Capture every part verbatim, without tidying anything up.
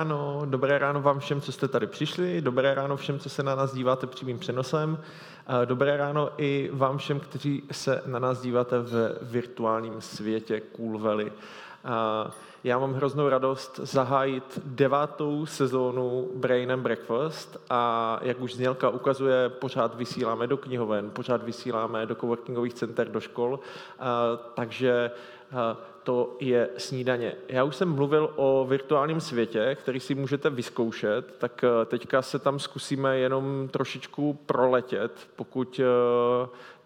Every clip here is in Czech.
Ano, dobré ráno vám všem, co jste tady přišli, dobré ráno všem, co se na nás díváte přímým přenosem, dobré ráno i vám všem, kteří se na nás díváte v virtuálním světě Cool Valley. Já mám hroznou radost zahájit devátou sezónu Brain and Breakfast a jak už znělka ukazuje, pořád vysíláme do knihoven, pořád vysíláme do coworkingových center, do škol, takže to je snídaně. Já už jsem mluvil o virtuálním světě, který si můžete vyzkoušet, tak teďka se tam zkusíme jenom trošičku proletět, pokud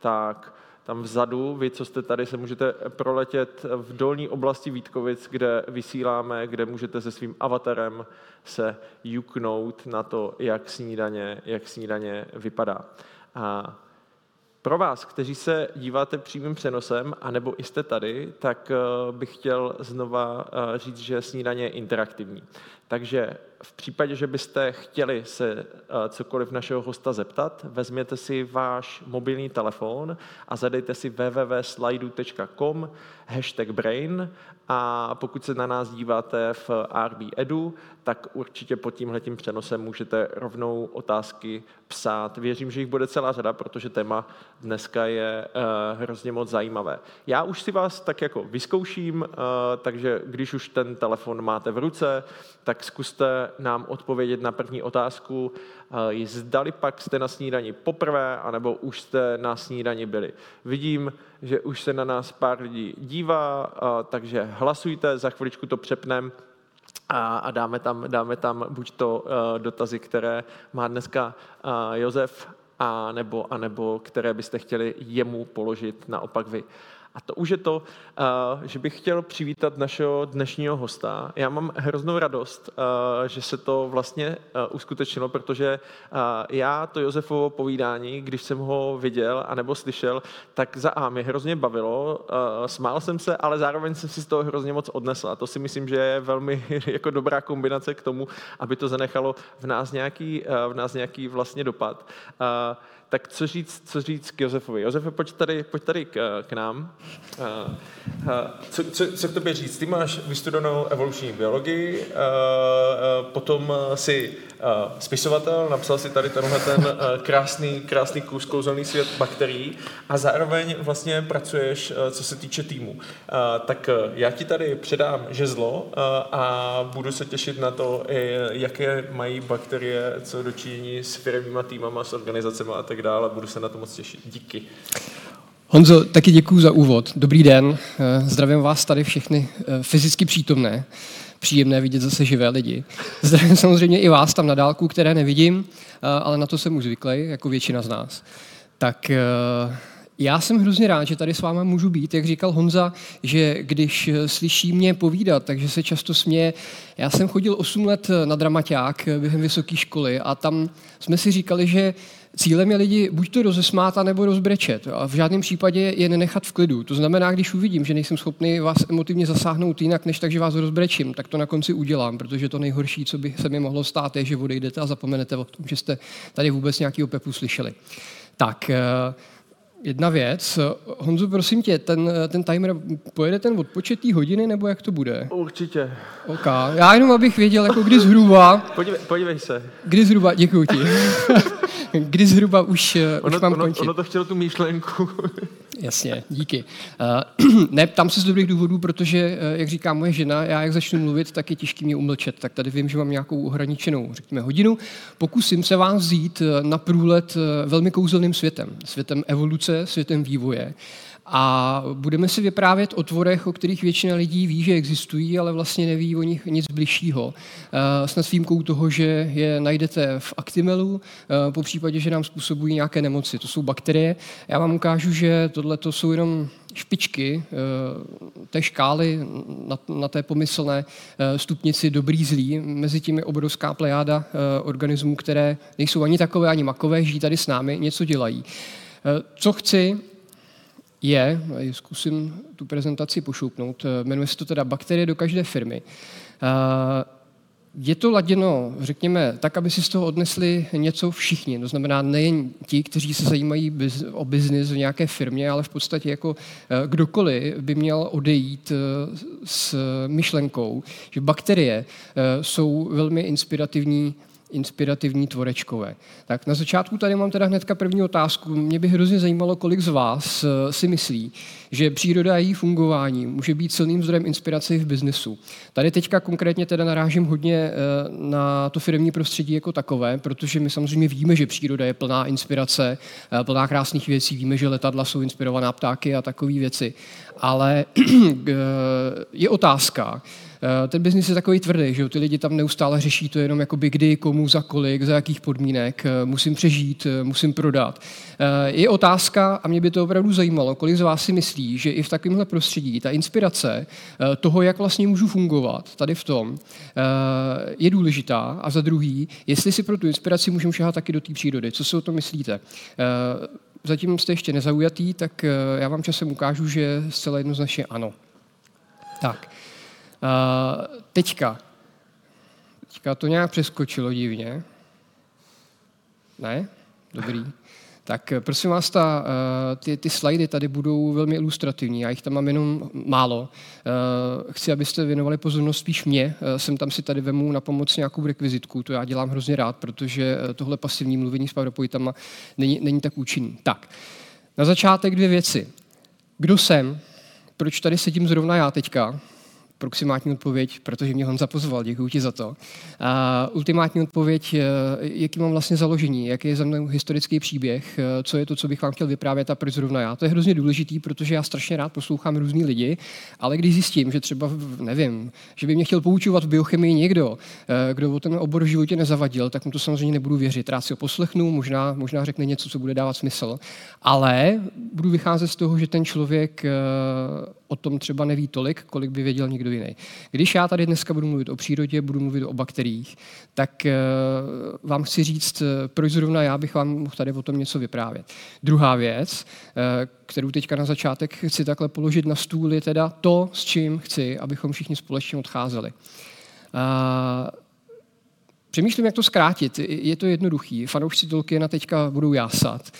tak... Tam vzadu, vy, co jste tady, se můžete proletět v dolní oblasti Vítkovic, kde vysíláme, kde můžete se svým avatarem se juknout na to, jak snídaně, jak snídaně vypadá. A pro vás, kteří se díváte přímým přenosem, anebo i jste tady, tak bych chtěl znova říct, že snídaně je interaktivní. Takže v případě, že byste chtěli se cokoliv našeho hosta zeptat, vezměte si váš mobilní telefon a zadejte si www tečka slidu tečka com hashtag brain a pokud se na nás díváte v R B Edu, tak určitě pod tímhletím přenosem můžete rovnou otázky psát. Věřím, že jich bude celá řada, protože téma dneska je hrozně moc zajímavé. Já už si vás tak jako vyzkouším, takže když už ten telefon máte v ruce, tak zkuste nám odpovědět na první otázku, zdali pak jste na snídani poprvé, anebo už jste na snídani byli. Vidím, že už se na nás pár lidí dívá, takže hlasujte, za chviličku to přepnem a dáme tam, dáme tam buď to dotazy, které má dneska Josef, a nebo, a nebo které byste chtěli jemu položit naopak vy. A to už je to, že bych chtěl přivítat našeho dnešního hosta. Já mám hroznou radost, že se to vlastně uskutečnilo, protože já to Josefovo povídání, když jsem ho viděl anebo slyšel, tak za A mě hrozně bavilo, smál jsem se, ale zároveň jsem si z toho hrozně moc odnesl. A to si myslím, že je velmi jako dobrá kombinace k tomu, aby to zanechalo v nás nějaký, v nás nějaký vlastně dopad. Tak co říct, co říct k Josefovi? Josefe, pojď tady, pojď tady k, k nám. Co, co, co k tobě říct? Ty máš vystudovanou evoluční biologii, potom jsi spisovatel, napsal si tady tenhle ten krásný, krásný kus Kouzelný svět bakterií a zároveň vlastně pracuješ, co se týče týmu. Tak já ti tady předám žezlo a budu se těšit na to, jaké mají bakterie, co dočinění s firmníma týmama, s organizacemi a tak dále, budu se na to moc těšit. Díky. Honzo, taky děkuju za úvod. Dobrý den, zdravím vás tady všechny fyzicky přítomné. Příjemné vidět zase živé lidi. Zdravím samozřejmě i vás tam na dálku, které nevidím, ale na to jsem už zvyklý, jako většina z nás. Tak já jsem hrozně rád, že tady s váma můžu být. Jak říkal Honza, že když slyší mě povídat, takže se často směje. Já jsem chodil osm let na dramaťák během vysoké školy a tam jsme si říkali, že cílem je lidi buď to rozesmát, nebo rozbrečet. A v žádném případě je nenechat v klidu. To znamená, když uvidím, že nejsem schopný vás emotivně zasáhnout jinak, než tak, že vás rozbrečím, tak to na konci udělám, protože to nejhorší, co by se mi mohlo stát, je, že odejdete a zapomenete o tom, že jste tady vůbec nějakýho Pepu slyšeli. Tak, jedna věc. Honzo, prosím tě, ten, ten timer, pojede ten odpočet té hodiny, nebo jak to bude? Určitě. OK. Já jenom abych věděl, jako kdy zhruba... Podívej, podívej se. Kdy zhruba, děkuju ti. Kdy zhruba už, ono, už mám ono, končit. Ono to chtělo tu myšlenku. Jasně, díky. Uh, ne, ptám se z dobrých důvodů, protože, jak říká moje žena, já jak začnu mluvit, tak je těžký mě umlčet. Tak tady vím, že mám nějakou ohraničenou, řekněme, hodinu. Pokusím se vám vzít na průlet velmi kouzelným světem. Světem evoluce, světem vývoje. A budeme si vyprávět o tvorech, o kterých většina lidí ví, že existují, ale vlastně neví o nich nic bližšího. Snad s výjimkou toho, že je najdete v Actimelu, po případě, že nám způsobují nějaké nemoci. To jsou bakterie. Já vám ukážu, že tohle to jsou jenom špičky té škály na té pomyslné stupnici dobrý zlý. Mezi tím je obrovská plejáda organismů, které nejsou ani takové, ani makové, žijí tady s námi, něco dělají. Co chci... je, zkusím tu prezentaci pošoupnout, jmenuje se to teda bakterie do každé firmy. Je to laděno, řekněme, tak, aby si z toho odnesli něco všichni. To znamená nejen ti, kteří se zajímají biz, o biznis v nějaké firmě, ale v podstatě jako kdokoliv by měl odejít s myšlenkou, že bakterie jsou velmi inspirativní inspirativní tvorečkové. Tak na začátku tady mám teda hnedka první otázku. Mě by hrozně zajímalo, kolik z vás si myslí, že příroda a její fungování může být silným zdrojem inspirace v biznesu. Tady teďka konkrétně teda narážím hodně na to firemní prostředí jako takové, protože my samozřejmě víme, že příroda je plná inspirace, plná krásných věcí, víme, že letadla jsou inspirovaná ptáky a takové věci. Ale je otázka, ten biznis je takový tvrdý, že ty lidi tam neustále řeší to jenom jakoby kdy, komu, za kolik, za jakých podmínek, musím přežít, musím prodat. Je otázka, a mě by to opravdu zajímalo, kolik z vás si myslí, že i v takovémhle prostředí ta inspirace toho, jak vlastně můžu fungovat tady v tom, je důležitá, a za druhý, jestli si pro tu inspiraci můžeme šahat taky do té přírody. Co si o tom myslíte? Zatím jste ještě nezaujatý, tak já vám časem ukážu, že zcela jednoznačně ano. Tak. Uh, teďka. Teďka to nějak přeskočilo divně. Ne? Dobrý. Tak prosím vás, ta, ty, ty slajdy tady budou velmi ilustrativní, já jich tam mám jenom málo. Chci, abyste věnovali pozornost spíš mě, jsem tam si tady vemu na pomoc nějakou rekvizitku, to já dělám hrozně rád, protože tohle pasivní mluvení s PowerPointama není, není tak účinný. Tak, na začátek dvě věci. Kdo jsem? Proč tady sedím zrovna já teďka? Proximátní odpověď, protože mě Honza pozval, děkuji ti za to. Uh, ultimátní odpověď, uh, jaký mám vlastně založení, jaký je za mnou historický příběh, uh, co je to, co bych vám chtěl vyprávět a proč zrovna já. To je hrozně důležitý, protože já strašně rád poslouchám různý lidi, ale když zjistím, že třeba, nevím, že by mě chtěl poučovat v biochemii někdo, uh, kdo o ten obor v životě nezavadil, tak mu to samozřejmě nebudu věřit. Rád si ho poslechnu, možná, možná řekne něco, co bude dávat smysl, ale budu vycházet z toho, že ten člověk uh, o tom třeba neví tolik, kolik by věděl někdo jiný. Když já tady dneska budu mluvit o přírodě, budu mluvit o bakteriích, tak vám chci říct, proč zrovna já bych vám mohl tady o tom něco vyprávět. Druhá věc, kterou teďka na začátek chci takhle položit na stůl, je teda to, s čím chci, abychom všichni společně odcházeli. Přemýšlím, jak to zkrátit. Je to jednoduchý. Fanoušci Tolkiena teďka budou jásat.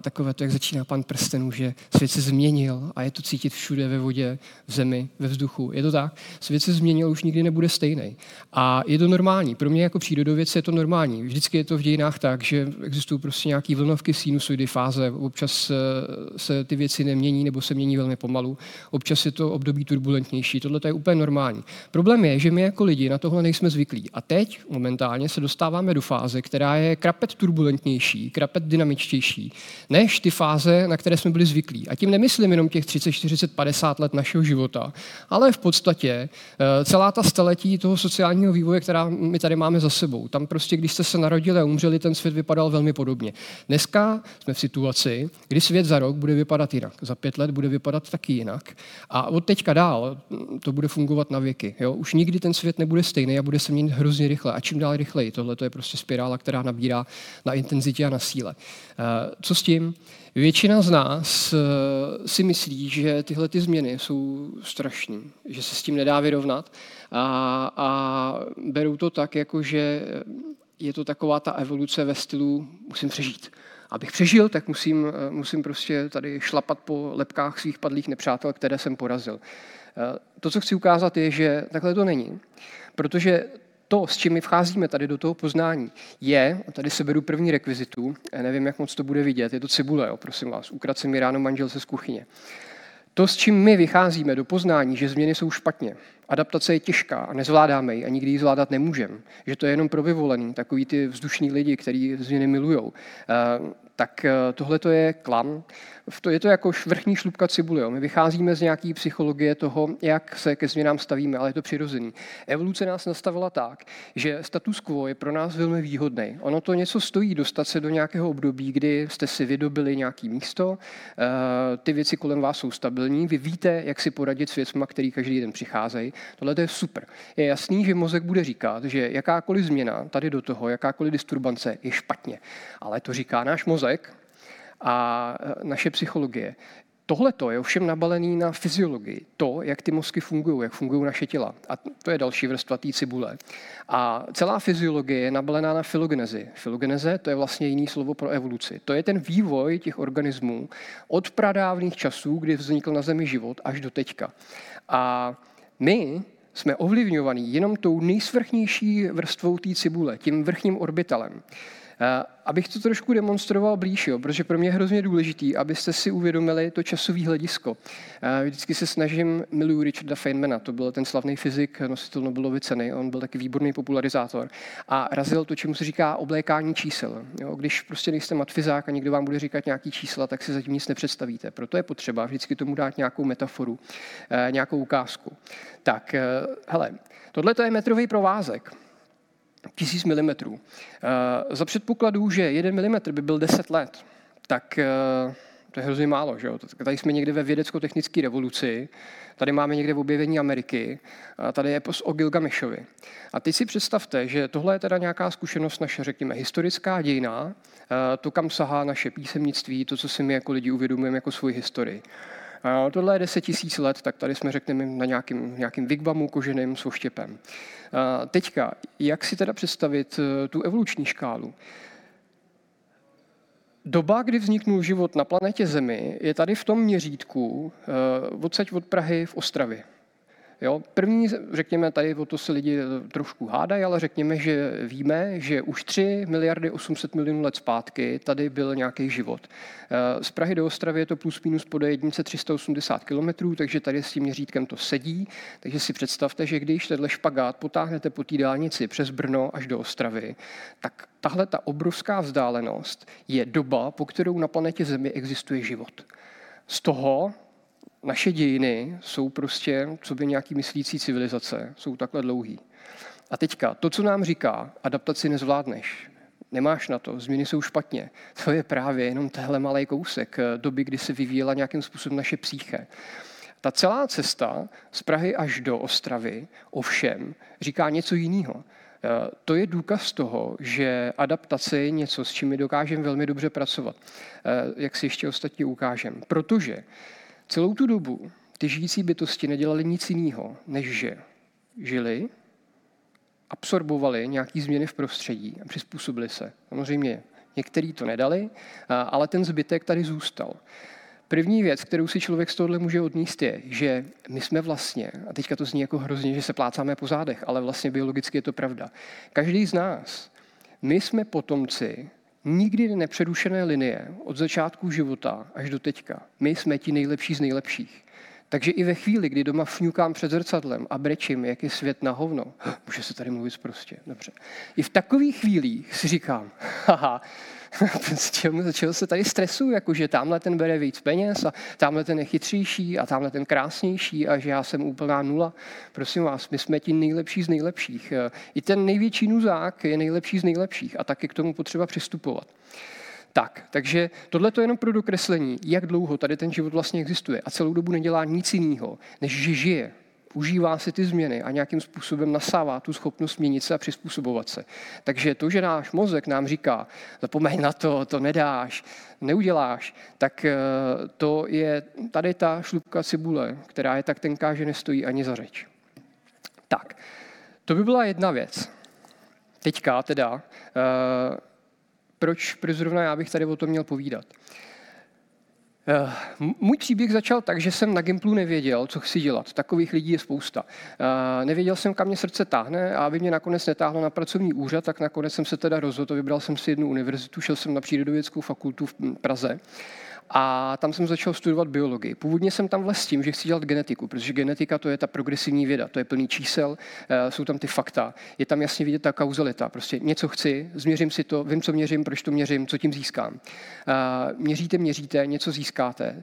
Takové to, jak začíná Pán prstenů, že svět se změnil a je to cítit všude, ve vodě, v zemi, ve vzduchu. Je to tak? Svět se změnil, už nikdy nebude stejný. A je to normální. Pro mě jako přírodovědce je to normální. Vždycky je to v dějinách tak, že existují prostě nějaké vlnovky, sinusoidy, fáze. Občas se ty věci nemění nebo se mění velmi pomalu. Občas je to období turbulentnější. Tohle to je úplně normální. Problém je, že my jako lidi na tohle nejsme zvyklí. A teď moment se dostáváme do fáze, která je krapet turbulentnější, krapet dynamičtější, než ty fáze, na které jsme byli zvyklí. A tím nemyslím jenom těch třicet, čtyřicet, padesát let našeho života, ale v podstatě celá ta staletí toho sociálního vývoje, která my tady máme za sebou. Tam prostě, když jste se narodili a umřeli, ten svět vypadal velmi podobně. Dneska jsme v situaci, kdy svět za rok bude vypadat jinak, za pět let bude vypadat taky jinak. A od teďka dál to bude fungovat na věky. Jo? Už nikdy ten svět nebude stejný a bude se měnit hrozně rychle. A čím dál rychleji. Tohle to je prostě spirála, která nabírá na intenzitě a na síle. Co s tím? Většina z nás si myslí, že tyhle ty změny jsou strašné, že se s tím nedá vyrovnat a, a berou to tak, jako že je to taková ta evoluce ve stylu musím přežít. Abych přežil, tak musím, musím prostě tady šlapat po lepkách svých padlých nepřátel, které jsem porazil. To, co chci ukázat, je, že takhle to není, protože to, s čím my vcházíme tady do toho poznání, je, a tady se beru první rekvizitu, nevím, jak moc to bude vidět, je to cibule, jo, prosím vás, ukrad se mi ráno manželce z kuchyně. To, s čím my vycházíme do poznání, že změny jsou špatně, adaptace je těžká a nezvládáme ji a nikdy ji zvládat nemůžeme, že to je jenom pro vyvolený, takový ty vzdušní lidi, který změny milujou, tak tohle to je klam. Je to jako vrchní šlupka cibule. My vycházíme z nějaké psychologie toho, jak se ke změnám stavíme, ale je to přirozený. Evoluce nás nastavila tak, že status quo je pro nás velmi výhodný. Ono to něco stojí dostat se do nějakého období, kdy jste si vydobili nějaké místo, ty věci kolem vás jsou stabilní, vy víte, jak si poradit s věcma, který každý den přicházejí. Tohle to je super. Je jasný, že mozek bude říkat, že jakákoliv změna tady do toho, jakákoliv disturbance je špatně. Ale to říká náš mozek a naše psychologie. Tohleto je ovšem nabalený na fyziologii, to, jak ty mozky fungují, jak fungují naše těla. A to je další vrstva té cibule. A celá fyziologie je nabalená na filogenezi. Filogeneze, to je vlastně jiný slovo pro evoluci. To je ten vývoj těch organismů od pradávných časů, kdy vznikl na Zemi život, až do teďka. A my jsme ovlivňovaní jenom tou nejsvrchnější vrstvou té cibule, tím vrchním orbitalem. Abych to trošku demonstroval blíž, jo, protože pro mě je hrozně důležitý, abyste si uvědomili to časové hledisko. Vždycky se snažím, miluji Richarda Feynmana, to byl ten slavný fyzik, nositel Nobelovy ceny, on byl taky výborný popularizátor a razil to, čemu se říká oblékání čísel. Jo, když prostě nejste matfyzák a někdo vám bude říkat nějaký čísla, tak si zatím nic nepředstavíte. Proto je potřeba vždycky tomu dát nějakou metaforu, nějakou ukázku. Tak, hele, tohle to je metrový provázek. Tisíc milimetrů. Za předpokladu, že jeden milimetr by byl deset let, tak to je hrozně málo, že jo? Tady jsme někde ve vědecko-technické revoluci, tady máme někde v objevení Ameriky, a tady je post o Gilgamešovi. A teď si představte, že tohle je teda nějaká zkušenost naše, řekněme, historická, dějina, to, kam sahá naše písemnictví, to, co si my jako lidi uvědomujeme jako svoji historii. A tohle je deset tisíc let, tak tady jsme řekneme na nějakým, nějakým vigbamu koženým s oštěpem. A teďka, jak si teda představit tu evoluční škálu? Doba, kdy vzniknul život na planetě Zemi, je tady v tom měřítku odsaď od Prahy v Ostravě. Jo, první, řekněme, tady o to se lidi trošku hádají, ale řekněme, že víme, že už tři miliardy osm set milionů let zpátky tady byl nějaký život. Z Prahy do Ostravy je to plus minus podle jednice tři sta osmdesát kilometrů, takže tady s tím měřítkem to sedí. Takže si představte, že když tenhle špagát potáhnete po té dálnici přes Brno až do Ostravy, tak tahle ta obrovská vzdálenost je doba, po kterou na planetě Zemi existuje život. Z toho naše dějiny jsou prostě co by nějaký myslící civilizace, jsou takhle dlouhý. A teďka, to, co nám říká, adaptaci nezvládneš, nemáš na to, změny jsou špatně, to je právě jenom tehle malý kousek doby, kdy se vyvíjela nějakým způsobem naše psyché. Ta celá cesta z Prahy až do Ostravy ovšem říká něco jiného. To je důkaz toho, že adaptace je něco, s čím my dokážeme velmi dobře pracovat, jak si ještě ostatně ukážeme, protože celou tu dobu ty žijící bytosti nedělali nic jiného, než že žili, absorbovali nějaké změny v prostředí a přizpůsobili se. Samozřejmě některý to nedali, ale ten zbytek tady zůstal. První věc, kterou si člověk z tohohle může odníst, je, že my jsme vlastně, a teďka to zní jako hrozně, že se plácáme po zádech, ale vlastně biologicky je to pravda. Každý z nás, my jsme potomci nikdy nepřerušené linie od začátku života až do teďka. My jsme ti nejlepší z nejlepších. Takže i ve chvíli, kdy doma fňukám před zrcadlem a brečím, jak je svět na hovno, může se tady mluvit prostě, dobře. I v takových chvílích si říkám, haha, začal se tady stresu, jakože tamhle ten bere víc peněz a tamhle ten je chytřejší a tamhle ten krásnější a že já jsem úplná nula. Prosím vás, my jsme ti nejlepší z nejlepších. I ten největší nuzák je nejlepší z nejlepších a tak je k tomu potřeba přistupovat. Tak, takže tohle to je jenom pro dokreslení, jak dlouho tady ten život vlastně existuje a celou dobu nedělá nic jiného, než že žije, užívá si ty změny a nějakým způsobem nasává tu schopnost měnit se a přizpůsobovat se. Takže to, že náš mozek nám říká, zapomeň na to, to nedáš, neuděláš, tak to je tady ta šlupka cibule, která je tak tenká, že nestojí ani za řeč. Tak, to by byla jedna věc. Teďka teda... Proč zrovna já bych tady o tom měl povídat? Můj příběh začal tak, že jsem na Gimplu nevěděl, co chci dělat. Takových lidí je spousta. Nevěděl jsem, kam mě srdce táhne a aby mě nakonec netáhlo na pracovní úřad, tak nakonec jsem se teda rozhodl, vybral jsem si jednu univerzitu, šel jsem na Přírodovědskou fakultu v Praze. A tam jsem začal studovat biologii. Původně jsem tam vlez s tím, že chci dělat genetiku, protože genetika to je ta progresivní věda, to je plný čísel, jsou tam ty fakta, je tam jasně vidět ta kauzalita, prostě něco chci, změřím si to, vím, co měřím, proč to měřím, co tím získám. Měříte, měříte, něco získáte.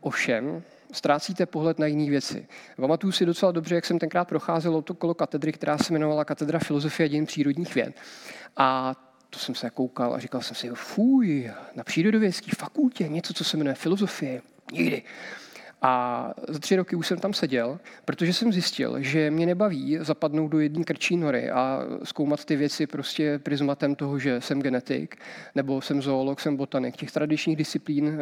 Ovšem, ztrácíte pohled na jiné věci. Pamatuju si docela dobře, jak jsem tenkrát procházel to kolo katedry, která se jmenovala Katedra filozofie a dějin přírodních věd. A to jsem se koukal a říkal jsem si, fuj, na Přírodovědské fakultě, něco, co se jmenuje filozofie, nikdy. A za tři roky už jsem tam seděl, protože jsem zjistil, že mě nebaví zapadnout do jedné krčí nory a zkoumat ty věci prostě prismatem toho, že jsem genetik, nebo jsem zoolog, jsem botanik. Těch tradičních disciplín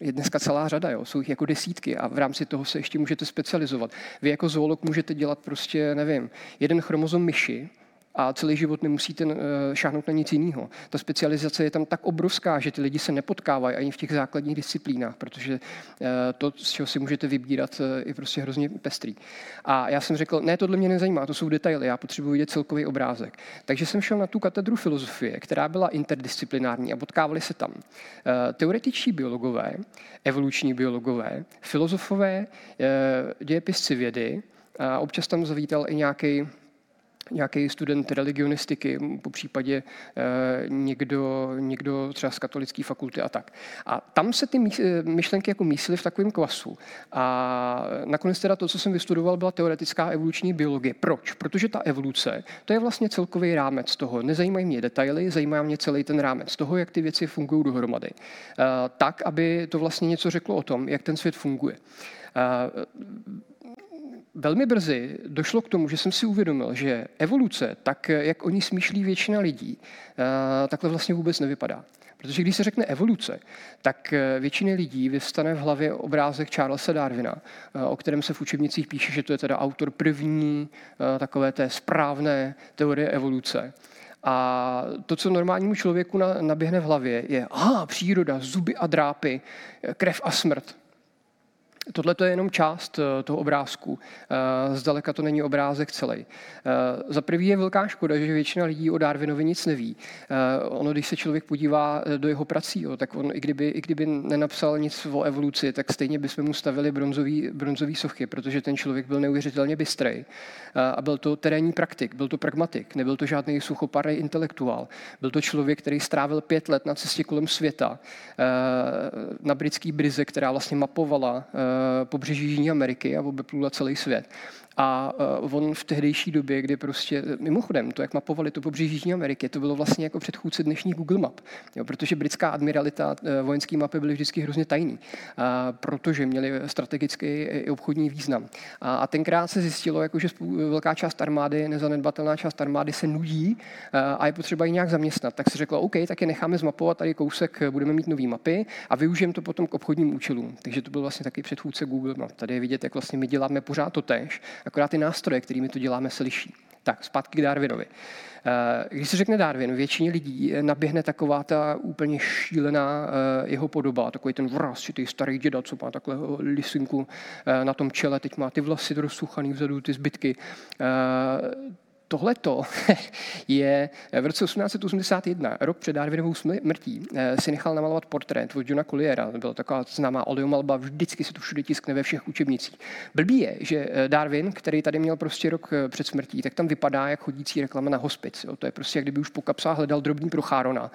je dneska celá řada, jo, jsou jich jako desítky a v rámci toho se ještě můžete specializovat. Vy jako zoolog můžete dělat prostě, nevím, jeden chromozom myši a celý život nemusíte šáhnout na nic jiného. Ta specializace je tam tak obrovská, že ty lidi se nepotkávají ani v těch základních disciplínách, protože to, z čeho si můžete vybírat, je prostě hrozně pestrý. A já jsem řekl, ne, tohle mě nezajímá, to jsou detaily, já potřebuji vidět celkový obrázek. Takže jsem šel na tu katedru filozofie, která byla interdisciplinární a potkávali se tam teoretičtí biologové, evoluční biologové, filozofové, dějepisci vědy, a občas tam zavítal i nějaký nějaký student religionistiky, po případě eh, někdo, někdo třeba z katolické fakulty a tak. A tam se ty myšlenky jako mísily v takovém kvasu. A nakonec teda to, co jsem vystudoval, byla teoretická evoluční biologie. Proč? Protože ta evoluce, to je vlastně celkový rámec toho. Nezajímají mě detaily, zajímá mě celý ten rámec toho, jak ty věci fungují dohromady. Eh, tak, aby to vlastně něco řeklo o tom, jak ten svět funguje. Eh, Velmi brzy došlo k tomu, že jsem si uvědomil, že evoluce, tak jak o ní smýšlí většina lidí, takhle vlastně vůbec nevypadá. Protože když se řekne evoluce, tak většině lidí vyvstane v hlavě obrázek Charlesa Darwina, o kterém se v učebnicích píše, že to je teda autor první takové té správné teorie evoluce. A to, co normálnímu člověku naběhne v hlavě, je aha, příroda, zuby a drápy, krev a smrt. Tohle to je jenom část toho obrázku. Zdaleka to není obrázek celý. Za prvý je velká škoda, že většina lidí o Darwinovi nic neví. Ono, když se člověk podívá do jeho prací, jo, tak on, i kdyby, i kdyby nenapsal nic o evoluci, tak stejně bychom mu stavili bronzový, bronzový sochy, protože ten člověk byl neuvěřitelně bystrej. A byl to terénní praktik, byl to pragmatik, nebyl to žádný suchoparý intelektuál. Byl to člověk, který strávil pět let na cestě kolem světa, na britský bryze, která vlastně mapovala pobřeží Jižní Ameriky a obeplula celý svět. A on v tehdejší době, kdy prostě, mimochodem, to, jak mapovali to pobřeží Jižní Ameriky, to bylo vlastně jako předchůdce dnešních Google Map, jo, protože britská admiralita, vojenské mapy byly vždycky hrozně tajný, a protože měly strategický i obchodní význam. A, a tenkrát se zjistilo, jako, že velká část armády, nezanedbatelná část armády se nudí a je potřeba ji nějak zaměstnat. Tak se řeklo, OK, tak je necháme zmapovat, tady kousek, budeme mít nový mapy a využijeme to potom k obchodním účelům. Takže to byl vlastně taky předchůdce Google Map. Tady je vidět, jak vlastně my děláme pořád to též. Akorát ty nástroje, kterými to děláme, se liší. Tak, zpátky k Darwinovi. Když se řekne Darwin, většině lidí naběhne taková ta úplně šílená jeho podoba, takový ten vrasitý starý děda, co má takhle lisinku na tom čele, teď má ty vlasy rozsuchaný vzadu, ty zbytky. Tohleto je v roce osmnáct osmdesát jedna, rok před Darwinovou smrtí, si nechal namalovat portrét od Johna Colliera. Byla taková známá oleomalba, vždycky se to všude tiskne ve všech učebnicích. Blbý je, že Darwin, který tady měl prostě rok před smrtí, tak tam vypadá jak chodící reklama na hospic. Jo. To je prostě, jak kdyby už po kapsách hledal drobný prochárona,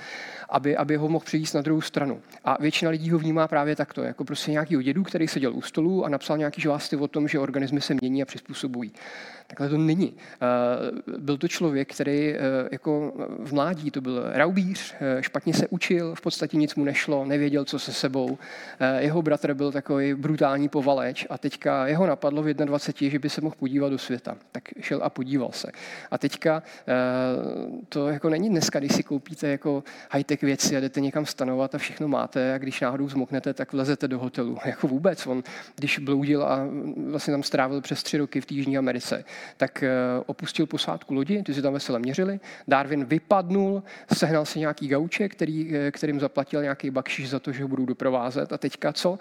aby, aby ho mohl přejít na druhou stranu. A většina lidí ho vnímá právě takto, jako prostě nějaký dědu, který seděl u stolu a napsal nějaký žvásty o tom, že organismy se mění a přizpůsobují. Takhle to není. Byl to člověk, který jako v mládí to byl raubíř, špatně se učil, v podstatě nic mu nešlo, nevěděl, co se sebou. Jeho bratr byl takový brutální povaleč a teďka jeho napadlo v dvacet jedna, že by se mohl podívat do světa. Tak šel a podíval se. A teďka to jako není dneska, když si koupíte jako high-tech věci a jdete někam stanovat a všechno máte a když náhodou zmoknete, tak vlezete do hotelu. Jako vůbec. On, když bloudil a vlastně tam strávil přes tři roky v Jižní Americe, tak opustil posádku lodi, ty si tam vesele měřili. Darwin vypadnul, sehnal si nějaký gauče, který, kterým zaplatil nějaký bakšiš za to, že ho budou doprovázet. A teďka co?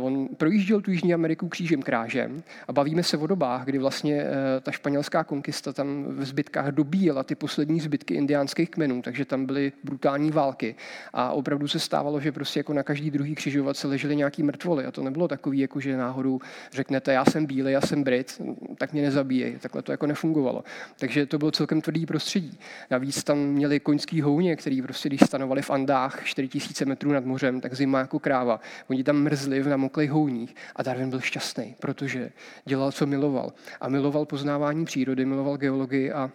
On projížděl tu Jižní Ameriku křížem krážem a bavíme se o dobách, kdy vlastně ta španělská konkista tam v zbytkách dobíjela ty poslední zbytky indiánských kmenů, takže tam byly brutální války. A opravdu se stávalo, že prostě jako na každý druhý křižovatce ležely nějaký mrtvoly. A to nebylo takový, jako že náhodou řeknete, já jsem bílý, já jsem Brit, tak mě nezabíjej. Takhle to jako nefungovalo. Takže to bylo celkem tvrdý prostředí. Navíc tam měli koňský houně, který prostě, když stanovali v Andách čtyři tisíce metrů nad mořem, tak zima jako kráva. Oni tam mrzli v namoklých houních a Darwin byl šťastný, protože dělal, co miloval. A miloval poznávání přírody, miloval geologii a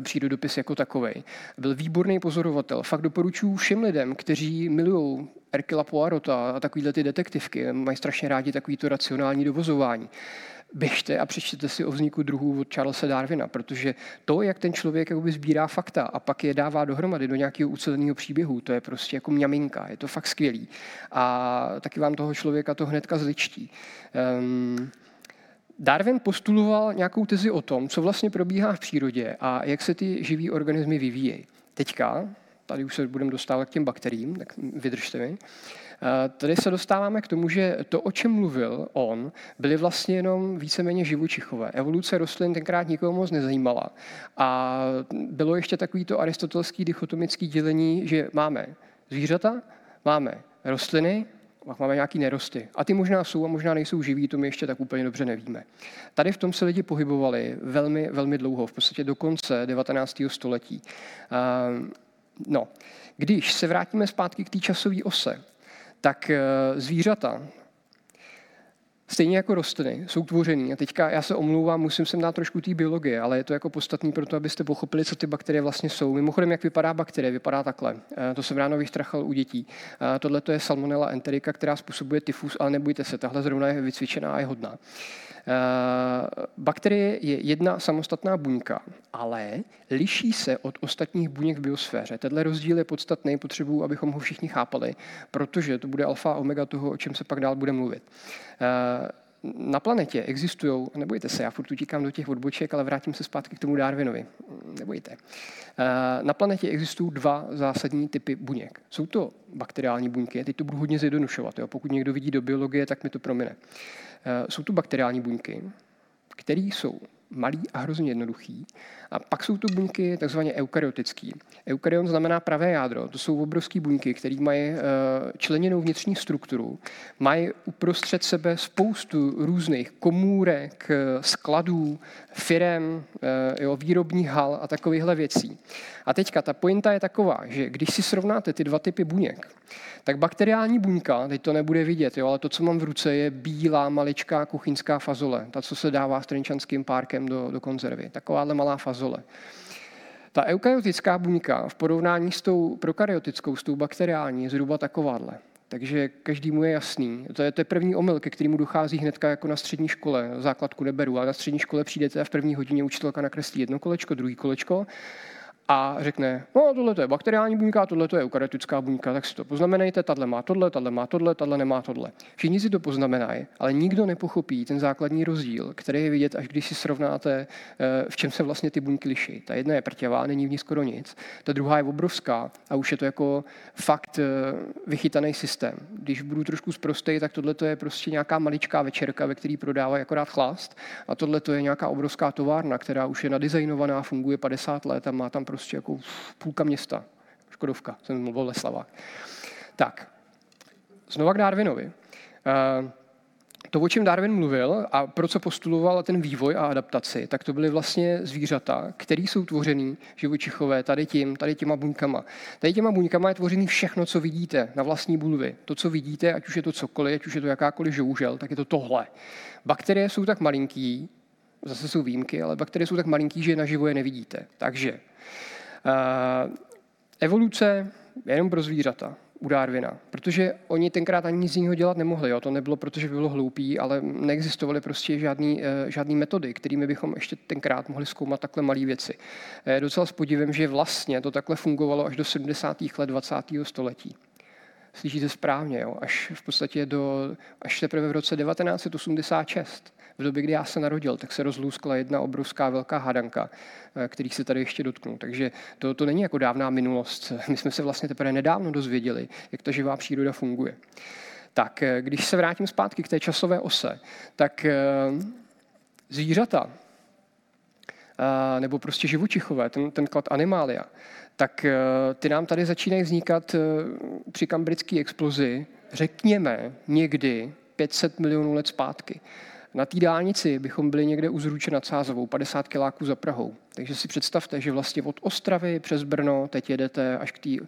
přírodopis jako takovej. Byl výborný pozorovatel. Fakt doporučuji všem lidem, kteří milují Hercula Poirota a takovýhle ty detektivky, mají strašně rádi takovýto racionální dovozování. Běžte a přečtěte si o vzniku druhů od Charlesa Darwina, protože to, jak ten člověk jakoby sbírá fakta a pak je dává dohromady do nějakého uceleného příběhu, to je prostě jako mňaminka, je to fakt skvělý. A taky vám toho člověka to hnedka zličtí. Um, Darwin postuloval nějakou tezi o tom, co vlastně probíhá v přírodě a jak se ty živý organismy vyvíjejí. Teďka, tady už se budeme dostávat k těm bakteriím, tak vydržte mi. Tady se dostáváme k tomu, že to, o čem mluvil on, byly vlastně jenom víceméně živočichové. Evoluce rostlin tenkrát nikomu moc nezajímala. A bylo ještě takový to aristotelský dichotomický dělení, že máme zvířata, máme rostliny, máme nějaký nerosty. A ty možná jsou a možná nejsou živí, to my ještě tak úplně dobře nevíme. Tady v tom se lidi pohybovali velmi, velmi dlouho, v podstatě do konce devatenáctého století. No, když se vrátíme zpátky k té časové ose, tak zvířata, stejně jako rostliny, jsou tvořený. A teďka já se omlouvám, musím sem dát trošku té biologie, ale je to jako podstatný pro to, abyste pochopili, co ty bakterie vlastně jsou. Mimochodem, jak vypadá bakterie, vypadá takhle. To jsem ráno vyštrachal u dětí. Tohle to je Salmonella enterica, která způsobuje tyfus, ale nebojte se, tahle zrovna je vycvičená a je hodná. Bakterie je jedna samostatná buňka, ale liší se od ostatních buněk v biosféře. Tenhle rozdíl je podstatný, potřebuji, abychom ho všichni chápali, protože to bude alfa a omega toho, o čem se pak dál bude mluvit. Na planetě existují, nebojte se, já furt utíkám do těch odboček, ale vrátím se zpátky k tomu Darwinovi, nebojte. Na planetě existují dva zásadní typy buněk. Jsou to bakteriální buňky, teď to budu hodně zjednodušovat, jo? Pokud někdo vidí do biologie, tak mi to promine. Jsou to bakteriální buňky, které jsou malý a hrozně jednoduchý. A pak jsou to buňky takzvaně eukaryotický. Eukarion znamená pravé jádro. To jsou obrovský buňky, které mají členěnou vnitřní strukturu, mají uprostřed sebe spoustu různých komůrek, skladů, firem, jo, výrobních hal a takovýchhle věcí. A teďka ta pointa je taková, že když si srovnáte ty dva typy buněk, tak bakteriální buňka, teď to nebude vidět, jo, ale to, co mám v ruce, je bílá, maličká kuchyňská fazole, ta, co se dává s trenčanským párkem do, do konzervy. Takováhle malá fazole. Ta eukaryotická buňka v porovnání s tou prokaryotickou, s tou bakteriální, je zhruba takováhle. Takže každému je jasný. To je, to je první omyl, ke kterému dochází hnedka jako na střední škole. Základku neberu, ale na střední škole přijdete a v první hodině učitelka nakreslí jedno kolečko, druhý kolečko, a řekne, no tohle to je bakteriální buňka, tohle to je eukaryotická buňka, tak si to poznamenejte, tahle má tohle, tahle má tohle, tahle nemá tohle. Všichni si to poznamenají, ale nikdo nepochopí ten základní rozdíl, který je vidět, až když si srovnáte, v čem se vlastně ty buňky liší. Ta jedna je prťavá, není v ní skoro nic, ta druhá je obrovská a už je to jako fakt vychytaný systém. Když budu trošku sprostej, tak tohle to je prostě nějaká maličká večerka, ve který prodávají akorát chlast, a tohle to je nějaká obrovská továrna, která už je nadizajnovaná, funguje padesát let a má tam prostě jako půlka města. Škodovka, jsem mluvil Leslavák. Tak, znova k Darwinovi. To, o čem Darwin mluvil a pro co postuloval ten vývoj a adaptaci, tak to byly vlastně zvířata, které jsou tvořený živočichové tady tím, tady těma buňkama. Tady těma buňkama je tvořený všechno, co vidíte na vlastní bulvy. To, co vidíte, ať už je to cokoliv, ať už je to jakákoliv žoužel, tak je to tohle. Bakterie jsou tak malinký, zase jsou výjimky, ale bakterie jsou tak malinký, že naživo je nevidíte. Takže uh, evoluce je jenom pro zvířata u Darwina, protože oni tenkrát ani nic z něho dělat nemohli. Jo? To nebylo, protože by bylo hloupý, ale neexistovaly prostě žádný, uh, žádný metody, kterými bychom ještě tenkrát mohli zkoumat takhle malé věci. Je docela s podivem, že vlastně to takhle fungovalo až do sedmdesátých let dvacátého století. Slyšíte správně, jo? Až v podstatě do, až teprve v roce devatenáct set osmdesát šest. V době, kdy já se narodil, tak se rozlůzkla jedna obrovská velká hadanka, kterých se tady ještě dotknu. Takže to, to není jako dávná minulost. My jsme se vlastně teprve nedávno dozvěděli, jak ta živá příroda funguje. Tak, když se vrátím zpátky k té časové ose, tak zvířata, nebo prostě živočichové, ten, ten klad animália, tak ty nám tady začínají vznikat při kambrické explozi, řekněme, někdy pět set milionů let zpátky. Na té dálnici bychom byli někde u Zruče nad Sázovou, padesát kiláků za Prahou. Takže si představte, že vlastně od Ostravy přes Brno teď jedete až k tý,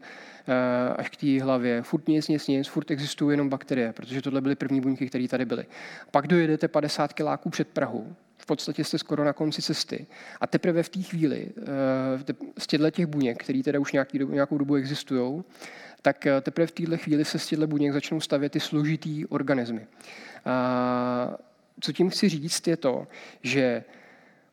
až k tý hlavě. Furt nic, nic, nic, furt existují jenom bakterie, protože tohle byly první buňky, které tady byly. Pak dojedete padesát kiláků před Prahou. v podstatě jste skoro na konci cesty. A teprve v té chvíli z těch buněk, které teda už nějaký, nějakou dobu existují, tak teprve v této chvíli se z těchto buněk začnou stavět ty složitý organismy. A co tím chci říct je to, že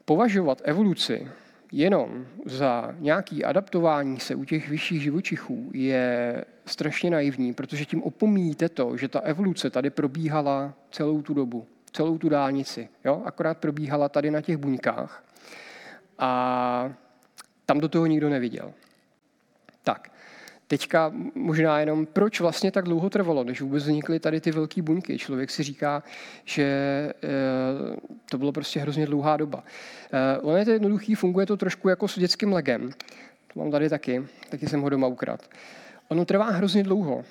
považovat evoluci jenom za nějaké adaptování se u těch vyšších živočichů je strašně naivní, protože tím opomíjíte to, že ta evoluce tady probíhala celou tu dobu, celou tu dálnici. Jo? Akorát probíhala tady na těch buňkách a tam do toho nikdo neviděl. Tak, teďka možná jenom, proč vlastně tak dlouho trvalo, než vůbec vznikly tady ty velké buňky. Člověk si říká, že e, to bylo prostě hrozně dlouhá doba. E, ono je to jednoduchý, funguje to trošku jako s dětským legem. To mám tady taky, taky jsem ho doma ukradl. Ono trvá hrozně dlouho,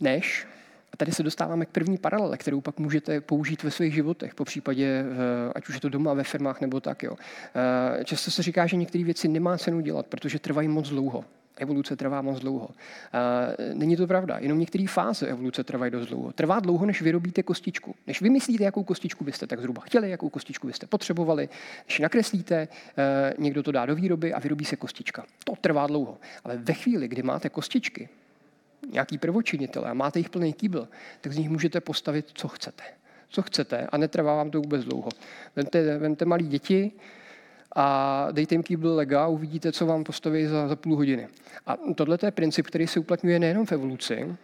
než, a tady se dostáváme k první paralele, kterou pak můžete použít ve svých životech, po případě, ať už je to doma, ve firmách nebo tak. Jo. E, často se říká, že některé věci nemá cenu dělat, protože trvají moc dlouho. Evoluce trvá moc dlouho. Není to pravda, jenom některé fáze evoluce trvají dost dlouho. Trvá dlouho, než vyrobíte kostičku. Než vymyslíte, jakou kostičku byste tak zhruba chtěli, jakou kostičku byste potřebovali, než nakreslíte, někdo to dá do výroby a vyrobí se kostička. To trvá dlouho. Ale ve chvíli, kdy máte kostičky, nějaký prvočinitele a máte jich plný kýbl, tak z nich můžete postavit, co chcete. Co chcete a netrvá vám to vůbec dlouho. Vemte, vemte malí děti, a dejte jim kýbl lega, uvidíte, co vám postaví za, za půl hodiny. A tohle je princip, který se uplatňuje nejenom v evoluci,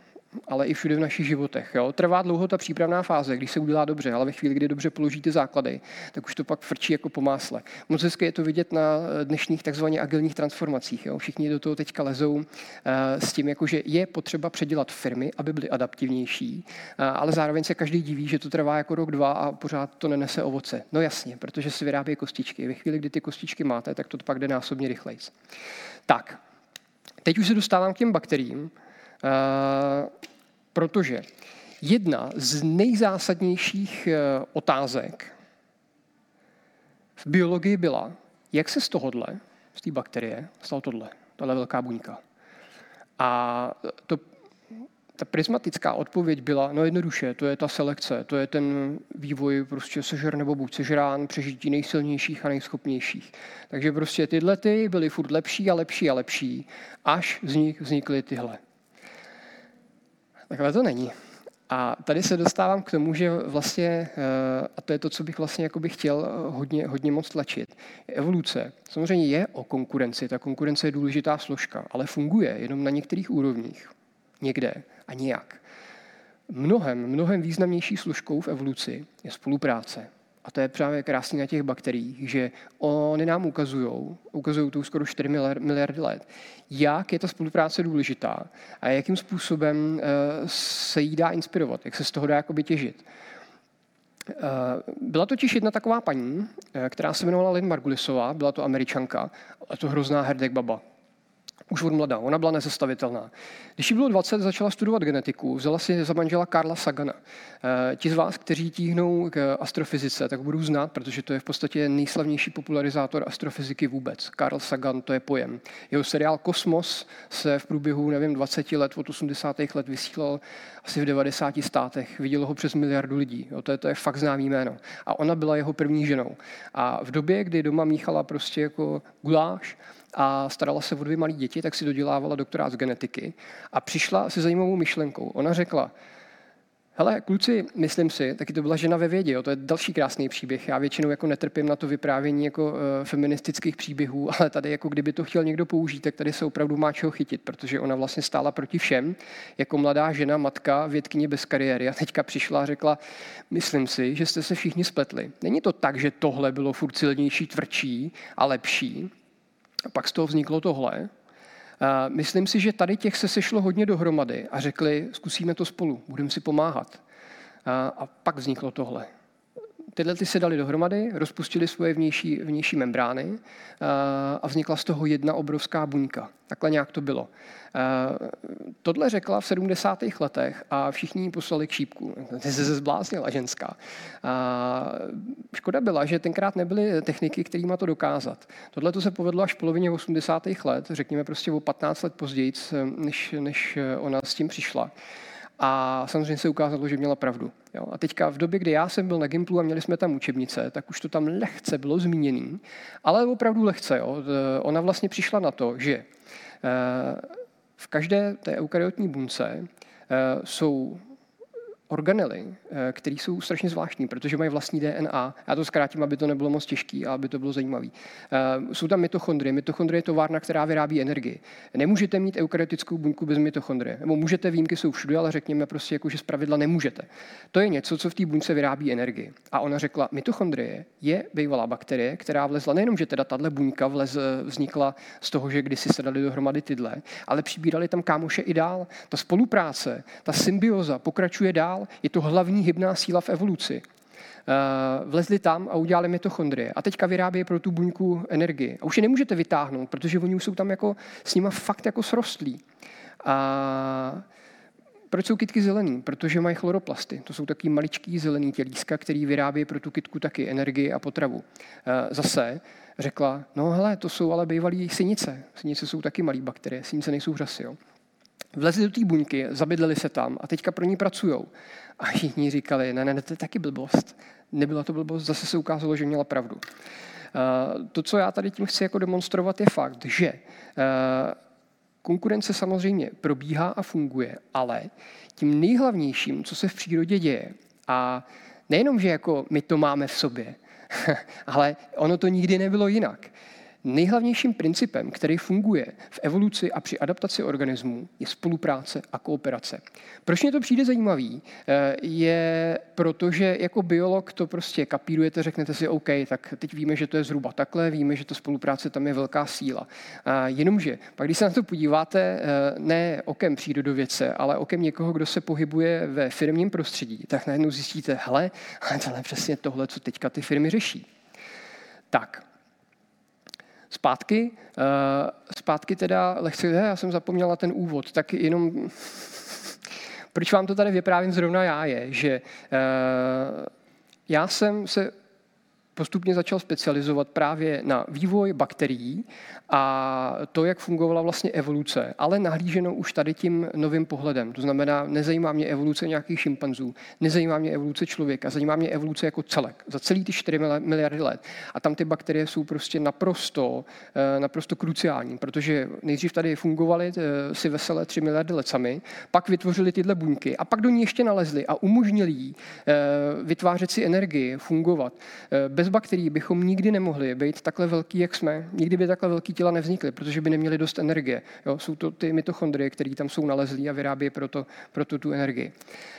ale i všude v našich životech. Jo? Trvá dlouho ta přípravná fáze, když se udělá dobře, ale ve chvíli, kdy dobře položíte základy, tak už to pak frčí jako po másle. Moc hezky je to vidět na dnešních takzvaně agilních transformacích. Jo? Všichni do toho teďka lezou uh, s tím, jako, že je potřeba předělat firmy, aby byly adaptivnější, uh, ale zároveň se každý diví, že to trvá jako rok, dva a pořád to nenese ovoce. No jasně, protože si vyrábějí kostičky. Ve chvíli, kdy ty kostičky máte, tak to pak jde násobně rychleji. Tak, teď už se dostávám k těm bakteriím. Uh, protože jedna z nejzásadnějších uh, otázek v biologii byla, jak se z tohohle, z té bakterie, stalo tohle, tahle velká buňka. A to, ta prismatická odpověď byla, no jednoduše, to je ta selekce, to je ten vývoj prostě sežer nebo buď sežrán, přežití nejsilnějších a nejschopnějších. Takže prostě tyhle ty byly furt lepší a lepší a lepší, až z nich vznikly tyhle. Takhle to není. A tady se dostávám k tomu, že vlastně, a to je to, co bych vlastně jako bych chtěl hodně, hodně moc tlačit, evoluce samozřejmě je o konkurenci, ta konkurence je důležitá složka, ale funguje jenom na některých úrovních, někde a nějak. Mnohem, mnohem významnější složkou v evoluci je spolupráce. A to je právě krásný na těch bakteriích, že oni nám ukazují, ukazují to skoro čtyři miliardy let, jak je ta spolupráce důležitá a jakým způsobem se jí dá inspirovat, jak se z toho dá jakoby těžit. Byla totiž jedna taková paní, která se jmenovala Lynn Margulisová, byla to Američanka, a to hrozná herdek baba. Už od mladá, ona byla nezastavitelná. Když jí bylo dvacet, začala studovat genetiku, vzala si za manžela Karla Sagana. E, ti z vás, kteří tíhnou k astrofyzice, tak budou znát, protože to je v podstatě nejslavnější popularizátor astrofyziky vůbec. Karl Sagan, to je pojem. Jeho seriál Kosmos se v průběhu, nevím, dvacet let, od osmdesátých let vysílal asi v devadesáti státech. Vidělo ho přes miliardu lidí. Jo, to, je, to je fakt známý jméno. A ona byla jeho první ženou. A v době, kdy doma míchala prostě jako guláš, a starala se o dvě malé děti, tak si dodělávala doktorát z genetiky a přišla se zajímavou myšlenkou. Ona řekla, hele, kluci, myslím si, taky to byla žena ve vědě, jo, to je další krásný příběh. Já většinou jako netrpím na to vyprávění jako e, feministických příběhů, ale tady jako kdyby to chtěl někdo použít, tak tady se opravdu má čeho chytit, protože ona vlastně stála proti všem, jako mladá žena, matka, vědkyně bez kariéry. A teďka přišla a řekla, myslím si, že jste se všichni spletli. Není to tak, že tohle bylo furt silnější, tvrdší a lepší. A pak z toho vzniklo tohle. Myslím si, že tady těch se sešlo hodně dohromady a řekli, zkusíme to spolu, budeme si pomáhat. A pak vzniklo tohle. Tyhle ty se dali dohromady, rozpustili svoje vnější, vnější membrány a vznikla z toho jedna obrovská buňka. Takhle nějak to bylo. Tohle řekla v sedmdesátých letech a všichni ji poslali k šípku. Ty se zbláznila ženská. Škoda byla, že tenkrát nebyly techniky, kterýma to dokázat. Tohle to se povedlo až v polovině osmdesátých let, řekněme prostě o patnáct let později, než, než ona s tím přišla. A samozřejmě se ukázalo, že měla pravdu. Jo. A teďka v době, kdy já jsem byl na Gimplu a měli jsme tam učebnice, tak už to tam lehce bylo zmíněné, ale opravdu lehce. Jo. Ona vlastně přišla na to, že v každé té eukaryotní buňce jsou organely, které jsou strašně zvláštní, protože mají vlastní D N A. Já to zkrátím, aby to nebylo moc těžký a aby to bylo zajímavé. Jsou tam mitochondrie. Mitochondrie je továrna, která vyrábí energii. Nemůžete mít eukaryotickou buňku bez mitochondrie. Nebo můžete, výjimky jsou všude, ale řekněme prostě, jako, že zpravidla nemůžete. To je něco, co v té buňce vyrábí energii. A ona řekla, mitochondrie je bývalá bakterie, která vlezla nejenom, že teda tahle buňka vlez, vznikla z toho, že kdysi se dali dohromady tyhle, ale přibírali tam kámoše i dál. Ta spolupráce, ta symbioza pokračuje dál. Je to hlavní hybná síla v evoluci. Vlezli tam a udělali mitochondrie. A teďka vyrábějí pro tu buňku energii. A už je nemůžete vytáhnout, protože oni už jsou tam jako, s nima fakt jako srostlí. A proč jsou kytky zelený? Protože mají chloroplasty. To jsou taky maličký zelený tělíska, který vyrábějí pro tu kytku taky energii a potravu. Zase řekla, no hele, to jsou ale bývalý sinice. Sinice jsou taky malý bakterie, sinice nejsou řasy, jo. Vlezli do té buňky, zabydleli se tam a teďka pro ní pracujou. A všichni říkali, ne, ne, to je taky blbost. Nebyla to blbost, zase se ukázalo, že měla pravdu. Uh, to, co já tady tím chci jako demonstrovat, je fakt, že uh, konkurence samozřejmě probíhá a funguje, ale tím nejhlavnějším, co se v přírodě děje, a nejenom, že jako my to máme v sobě, ale ono to nikdy nebylo jinak. Nejhlavnějším principem, který funguje v evoluci a při adaptaci organismů, je spolupráce a kooperace. Proč mě to přijde zajímavý, je proto, že jako biolog to prostě kapírujete, řeknete si, OK, tak teď víme, že to je zhruba takhle, víme, že ta spolupráce tam je velká síla. A jenomže, pak když se na to podíváte, ne okem přírodovědce, ale okem někoho, kdo se pohybuje ve firmním prostředí, tak najednou zjistíte, hele, tohle je přesně tohle, co teďka ty firmy řeší. Tak. Zpátky, zpátky teda lehce, já jsem zapomněla ten úvod, tak jenom, proč vám to tady vyprávím zrovna já je, že já jsem se postupně začal specializovat právě na vývoj bakterií a to, jak fungovala vlastně evoluce, ale nahlíženo už tady tím novým pohledem. To znamená, nezajímá mě evoluce nějakých šimpanzů, nezajímá mě evoluce člověka, zajímá mě evoluce jako celek, za celý ty čtyři miliardy let. A tam ty bakterie jsou prostě naprosto, naprosto kruciální, protože nejdřív tady fungovaly si veselé tři miliardy let sami, pak vytvořili tyhle buňky a pak do ní ještě nalezli a umožnili jí vytvářet si energii, fungovat. Bez bakterií bychom nikdy nemohli být takhle velký, jak jsme. Nikdy by takhle velký těla nevznikly, protože by neměli dost energie. Jo, jsou to ty mitochondrie, které tam jsou nalezlí a vyrábějí proto, proto tu energii.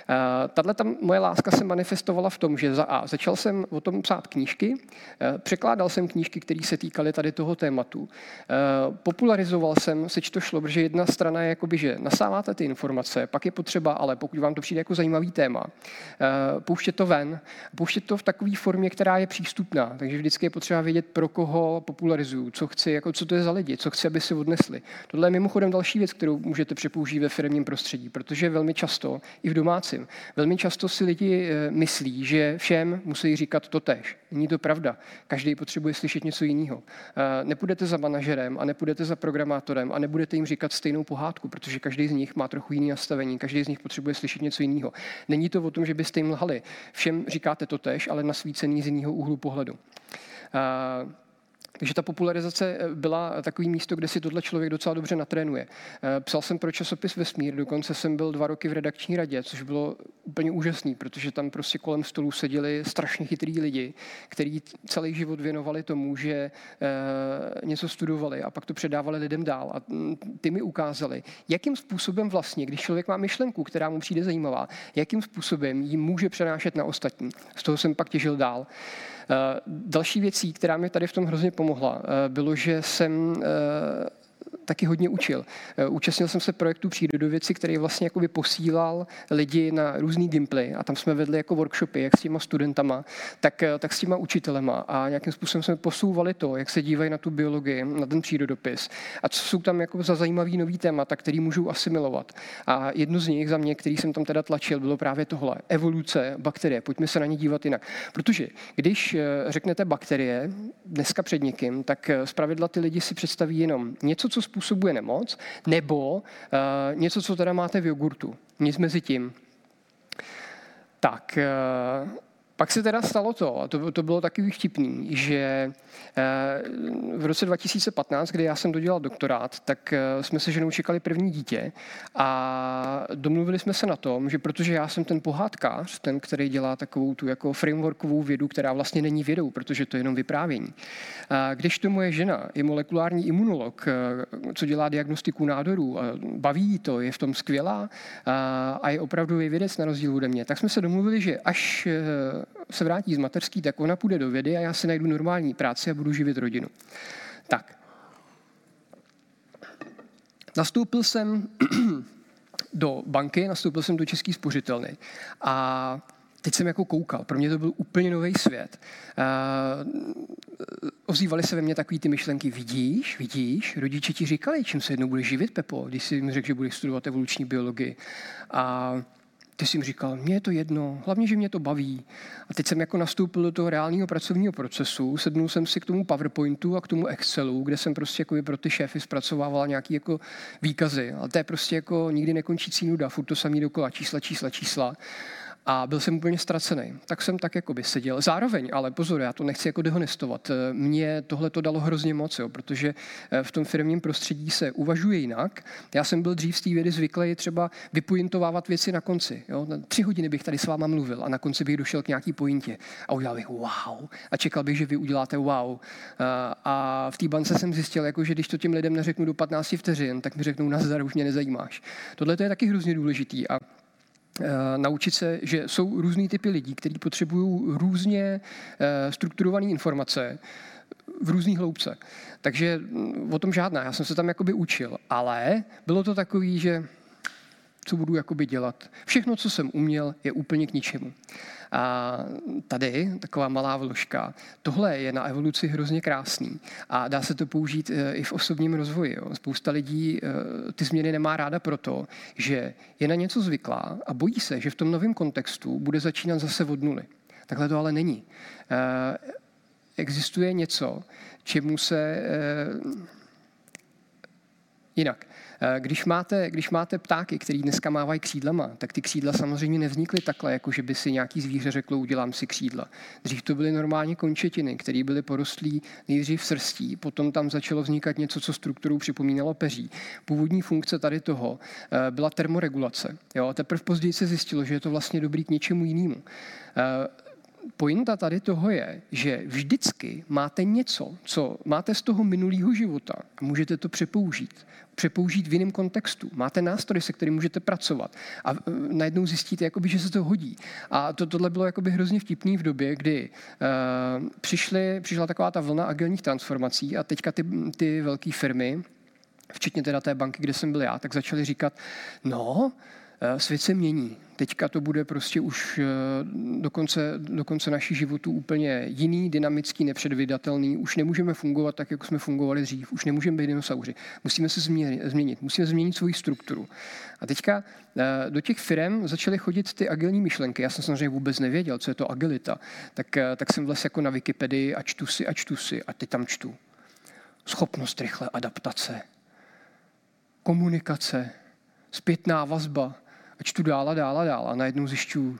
Uh, Tahle tam moje láska se manifestovala v tom, že za A začal jsem o tom psát knížky, uh, překládal jsem knížky, které se týkaly tady toho tématu. Uh, popularizoval jsem, seč to šlo, protože jedna strana je, jakoby, že nasáváte ty informace, pak je potřeba, ale pokud vám to přijde jako zajímavý téma, uh, pouštět to ven, pouštět to v takové formě, která je přístupná. Takže vždycky je potřeba vědět, pro koho popularizuju, co chci, jako co to je za lidi, co chci, aby si odnesli. Tohle je mimochodem další věc, kterou můžete přepoužít ve firemním prostředí, protože velmi často, i v domácím, velmi často si lidi myslí, že všem musí říkat totéž. Není to pravda. Každý potřebuje slyšet něco jiného. Nepůjdete za manažerem a nepůjdete za programátorem a nebudete jim říkat stejnou pohádku, protože každý z nich má trochu jiný nastavení, každý z nich potřebuje slyšet něco jiného. Není to o tom, že byste jim lhali. Všem říkáte totéž, ale nasvícený z jiného úhlu pohledu. Uh, takže ta popularizace byla takový místo, kde si tohle člověk docela dobře natrénuje. Uh, psal jsem pro časopis Vesmír, dokonce jsem byl dva roky v redakční radě, což bylo úplně úžasný, protože tam prostě kolem stolu seděli strašně chytrý lidi, kteří celý život věnovali tomu, že uh, něco studovali a pak to předávali lidem dál. A ty mi ukázali, jakým způsobem vlastně, když člověk má myšlenku, která mu přijde zajímavá, jakým způsobem ji může přenášet na ostatní. Z toho jsem pak těžil dál. Další věcí, která mi tady v tom hrozně pomohla, bylo, že jsem taky hodně učil. Účastnil jsem se projektu Přírodověci, který vlastně jakoby posílal lidi na různý gimply a tam jsme vedli jako workshopy, jak s těma studentama, tak, tak s těma učitelema a nějakým způsobem jsme posouvali to, jak se dívají na tu biologii, na ten přírodopis a co jsou tam jako za zajímavý nový témata, který můžou asimilovat. A jedno z nich za mě, který jsem tam teda tlačil, bylo právě tohle. Evoluce bakterie. Pojďme se na ně dívat jinak. Protože když řeknete bakterie dneska před někým, tak zpravidla ty lidi si představí jenom něco, co způsobuje nemoc, nebo uh, něco, co teda máte v jogurtu. nic mezi tím. Tak, pak se teda stalo to, a to, to bylo taky vtipný, že v roce dva tisíce patnáct, kdy já jsem dodělal doktorát, tak jsme se ženou čekali první dítě a domluvili jsme se na tom, že protože já jsem ten pohádkář, ten, který dělá takovou tu jako frameworkovou vědu, která vlastně není vědou, protože to je jenom vyprávění. Když to moje žena je molekulární imunolog, co dělá diagnostiku nádorů, baví jí to, je v tom skvělá a je opravdu je vědec na rozdíl ode mě, tak jsme se domluvili, že až se vrátí z mateřský, tak ona půjde do vědy a já si najdu normální práci a budu živit rodinu. Tak. Nastoupil jsem do banky, nastoupil jsem do České spořitelny a teď jsem jako koukal. Pro mě to byl úplně nový svět. Uh, ozývaly se ve mně takový ty myšlenky, vidíš, vidíš, rodiče ti říkali, čím se jednou budeš živit, Pepo, když jsi jim řekl, že budeš studovat evoluční biologii. A ty jsi jim říkal, mně je to jedno, hlavně, že mě to baví. A teď jsem jako nastoupil do toho reálného pracovního procesu, sednul jsem si k tomu PowerPointu a k tomu Excelu, kde jsem prostě jako pro ty šéfy zpracovával nějaké jako výkazy. Ale to je prostě jako nikdy nekončící nuda, furt to samý dokola, čísla, čísla, čísla. A byl jsem úplně ztracený. Tak jsem tak jako by seděl. Zároveň, ale pozor, já to nechci jako dehonestovat. Mně tohle to dalo hrozně moc, jo, protože v tom firmním prostředí se uvažuje jinak. Já jsem byl dřív z té vědy zvyklý třeba vypointovávat věci na konci. Jo. Na tři hodiny bych tady s váma mluvil a na konci bych došel k nějaký pointě. A udělal bych wow. A čekal bych, že vy uděláte wow. A v té bance jsem zjistil, jako, že když to těm lidem neřeknu do patnácti vteřin, tak mi řeknou nazdar, už mě nezajímáš. Tohle to je taky hrozně důležitý. A naučit se, že jsou různý typy lidí, kteří potřebují různě strukturované informace v různý hloubce. Takže o tom žádná. Já jsem se tam jakoby učil, ale bylo to takový, že co budu jakoby dělat. Všechno, co jsem uměl, je úplně k ničemu. A tady taková malá vložka. Tohle je na evoluci hrozně krásný a dá se to použít i v osobním rozvoji. Jo. Spousta lidí ty změny nemá ráda proto, že je na něco zvyklá a bojí se, že v tom novém kontextu bude začínat zase od nuly. Takhle to ale není. Existuje něco, čemu se jinak. Když máte, když máte ptáky, který dneska mávají křídlama, tak ty křídla samozřejmě nevznikly takhle, jako že by si nějaký zvíře řeklo, udělám si křídla. Dřív to byly normálně končetiny, které byly porostlí nejdřív srstí, potom tam začalo vznikat něco, co strukturou připomínalo peří. Původní funkce tady toho byla termoregulace. Jo, a teprve později se zjistilo, že je to vlastně dobrý k něčemu jinému. Pointa tady toho je, že vždycky máte něco, co máte z toho minulého života. Můžete to přepoužít. Přepoužít v jiném kontextu. Máte nástroj, se kterým můžete pracovat. A najednou zjistíte, jakoby, že se to hodí. A to, tohle bylo jakoby hrozně vtipný v době, kdy uh, přišly, přišla taková ta vlna agilních transformací a teďka ty, ty velké firmy, včetně teda té banky, kde jsem byl já, tak začaly říkat, no, svět se mění. Teďka to bude prostě už do konce, do konce našich životů úplně jiný, dynamický, nepředvídatelný. Už nemůžeme fungovat tak, jako jsme fungovali dřív. Už nemůžeme být dinosauři. Musíme se změnit. Musíme změnit svoji strukturu. A teďka do těch firm začaly chodit ty agilní myšlenky. Já jsem samozřejmě vůbec nevěděl, co je to agilita. Tak, tak jsem vles jako na Wikipedii a čtu si a čtu si a teď tam čtu. Schopnost rychlé adaptace. Komunikace. Zpětná vazba. A čtu dál a dál a dál a najednou zjišťu,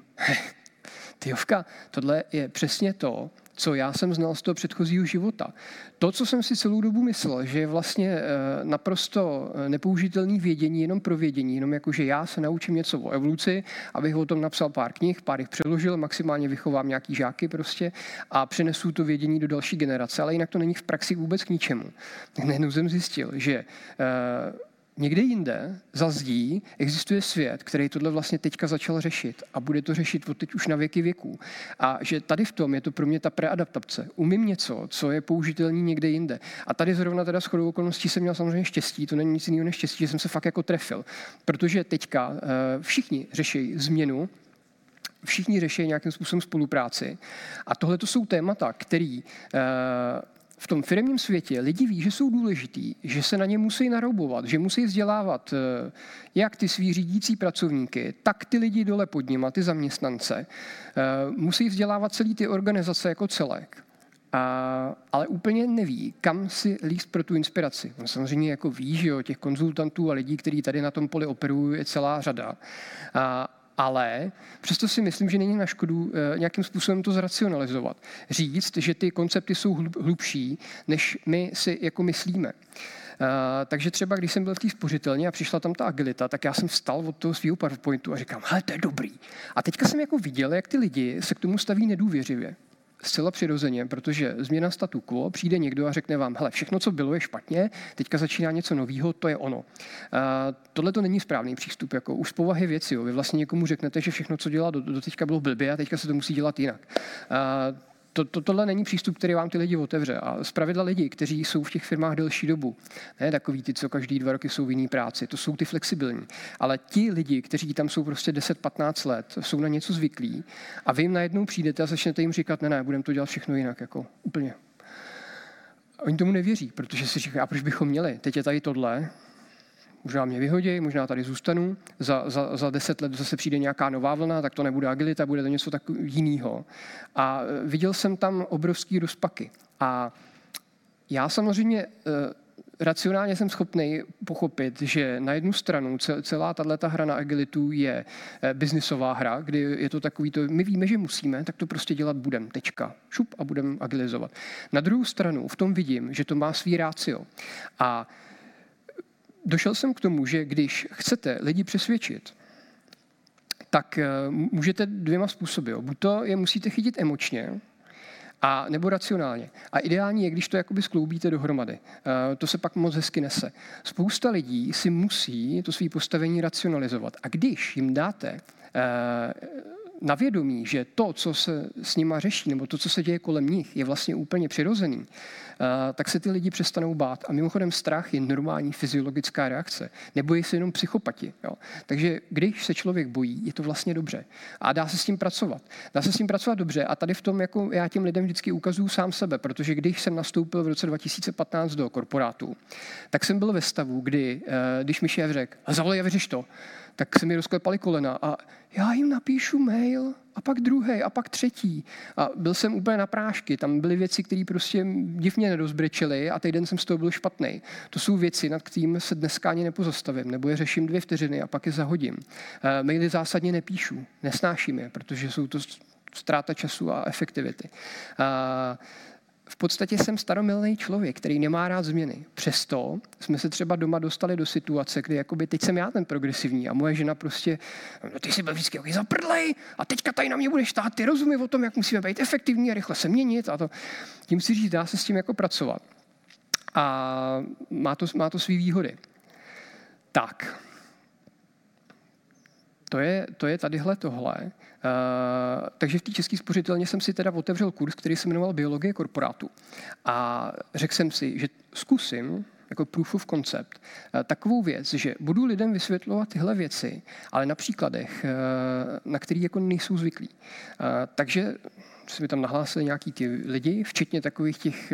tyjovka, tohle je přesně to, co já jsem znal z toho předchozího života. To, co jsem si celou dobu myslel, že je vlastně naprosto nepoužitelný vědění, jenom pro vědění, jenom jako, že já se naučím něco o evoluci, abych o tom napsal pár knih, pár jich přeložil, maximálně vychovám nějaký žáky prostě a přenesu to vědění do další generace, ale jinak to není v praxi vůbec k ničemu. Tak najednou jsem zjistil, že někde jinde za zdí existuje svět, který tohle vlastně teďka začal řešit a bude to řešit od teď už na věky věků. A že tady v tom je to pro mě ta preadaptace. Umím něco, co je použitelný někde jinde. A tady zrovna teda shodou okolností jsem měl samozřejmě štěstí, to není nic jiného než štěstí, že jsem se fakt jako trefil. Protože teďka všichni řeší změnu, všichni řeší nějakým způsobem spolupráci. A tohle to jsou témata, který v tom firemním světě lidi ví, že jsou důležitý, že se na ně musí naroubovat, že musí vzdělávat jak ty svý řídící pracovníky, tak ty lidi dole pod nima, ty zaměstnance. Musí vzdělávat celý ty organizace jako celek. A, ale úplně neví, kam si líst pro tu inspiraci. On samozřejmě jako ví, že jo, těch konzultantů a lidí, kteří tady na tom poli operují, je celá řada. A, ale přesto si myslím, že není na škodu e, nějakým způsobem to zracionalizovat. Říct, že ty koncepty jsou hlub, hlubší, než my si jako myslíme. Uh, takže třeba, když jsem byl v té spořitelně a přišla tam ta agilita, tak já jsem vstal od toho svého PowerPointu a říkám, hele, to je dobrý. A teďka jsem jako viděl, jak ty lidi se k tomu staví nedůvěřivě. Zcela přirozeně, protože změna statu quo, přijde někdo a řekne vám, hele, všechno, co bylo, je špatně, teďka začíná něco nového, to je ono. Uh, Tohle to není správný přístup, jako už z povahy věci. Jo. Vy vlastně někomu řeknete, že všechno, co dělá do, do teďka bylo blbě a teďka se to musí dělat jinak. Uh, To, to, tohle není přístup, který vám ty lidi otevře. A zpravidla lidi, kteří jsou v těch firmách delší dobu, ne takový ty, co každý dva roky jsou v jiný práci, to jsou ty flexibilní. Ale ti lidi, kteří tam jsou prostě deset patnáct let, jsou na něco zvyklí a vy jim najednou přijdete a začnete jim říkat, ne, ne, budeme to dělat všechno jinak, jako úplně. A oni tomu nevěří, protože si říkají, a proč bychom měli? Teď je tady tohle, možná mě vyhodí, možná tady zůstanu, za, za, za deset let zase přijde nějaká nová vlna, tak to nebude agilita, bude to něco tak jiného. A viděl jsem tam obrovský rozpaky. A já samozřejmě racionálně jsem schopný pochopit, že na jednu stranu celá tato hra na agilitu je biznisová hra, kdy je to takový, to, my víme, že musíme, tak to prostě dělat budem, tečka, šup a budem agilizovat. Na druhou stranu v tom vidím, že to má svý ratio. A došel jsem k tomu, že když chcete lidi přesvědčit, tak můžete dvěma způsoby. Jo. Buď to je musíte chytit emočně, a nebo racionálně. A ideální je, když to jakoby skloubíte dohromady. To se pak moc hezky nese. Spousta lidí si musí to své postavení racionalizovat. A když jim dáte na vědomí, že to, co se s nima řeší, nebo to, co se děje kolem nich, je vlastně úplně přirozený, tak se ty lidi přestanou bát. A mimochodem strach je normální fyziologická reakce. Nebojí se jenom psychopati. Jo? Takže když se člověk bojí, je to vlastně dobře. A dá se s tím pracovat. Dá se s tím pracovat dobře. A tady v tom, jako já těm lidem vždycky ukazuju sám sebe, protože když jsem nastoupil v roce dva tisíce patnáct do korporátu, tak jsem byl ve stavu, kdy, když mi šéf řekl, zavolej a vyřeš to, tak se mi rozklepaly kolena a já jim napíšu mail a pak druhý a pak třetí. A byl jsem úplně na prášky, tam byly věci, které prostě divně nedozbrečely a týden jsem z toho byl špatnej. To jsou věci, nad kterým se dneska ani nepozastavím, nebo je řeším dvě vteřiny a pak je zahodím. E, maily zásadně nepíšu, nesnáším je, protože jsou to ztráta času a efektivity. E, V podstatě jsem staromilný člověk, který nemá rád změny. Přesto jsme se třeba doma dostali do situace, kdy jakoby teď jsem já ten progresivní a moje žena prostě, no ty jsi byl vždycky okej zaprdlej a teďka tady na mě budeš tát, ty rozumí o tom, jak musíme být efektivní a rychle se měnit a to. Tím si říct, dá se s tím jako pracovat. A má to, má to svý výhody. Tak. To je, to je tadyhle tohle. Uh, takže v té České spořitelně jsem si teda otevřel kurz, který se jmenoval Biologie korporátu. A řekl jsem si, že zkusím, jako proof of concept, uh, takovou věc, že budu lidem vysvětlovat tyhle věci, ale na příkladech, uh, na který jako nejsou zvyklí. Uh, takže jsme tam nahlásili nějaký ty lidi, včetně takových těch,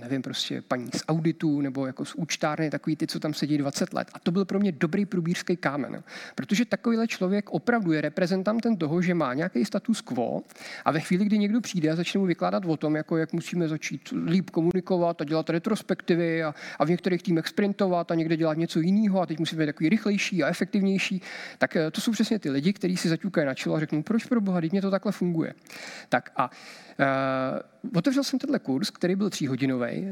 nevím, prostě paní z auditu nebo jako z účtárny, takový ty, co tam sedí dvacet let. A to byl pro mě dobrý průbířský kámen, protože takovýhle člověk opravdu je reprezentantem toho, že má nějaký status quo a ve chvíli, kdy někdo přijde a začne mu vykládat o tom, jako jak musíme začít líp komunikovat a dělat retrospektivy a, a v některých týmech sprintovat a někde dělat něco jiného a teď musíme být takový rychlejší a efektivnější, tak to jsou přesně ty lidi, kteří si zaťukají na čelo a řeknou, proč pro boha, vždyť mě to takhle funguje. Tak a Uh, otevřel jsem tenhle kurz, který byl tříhodinový.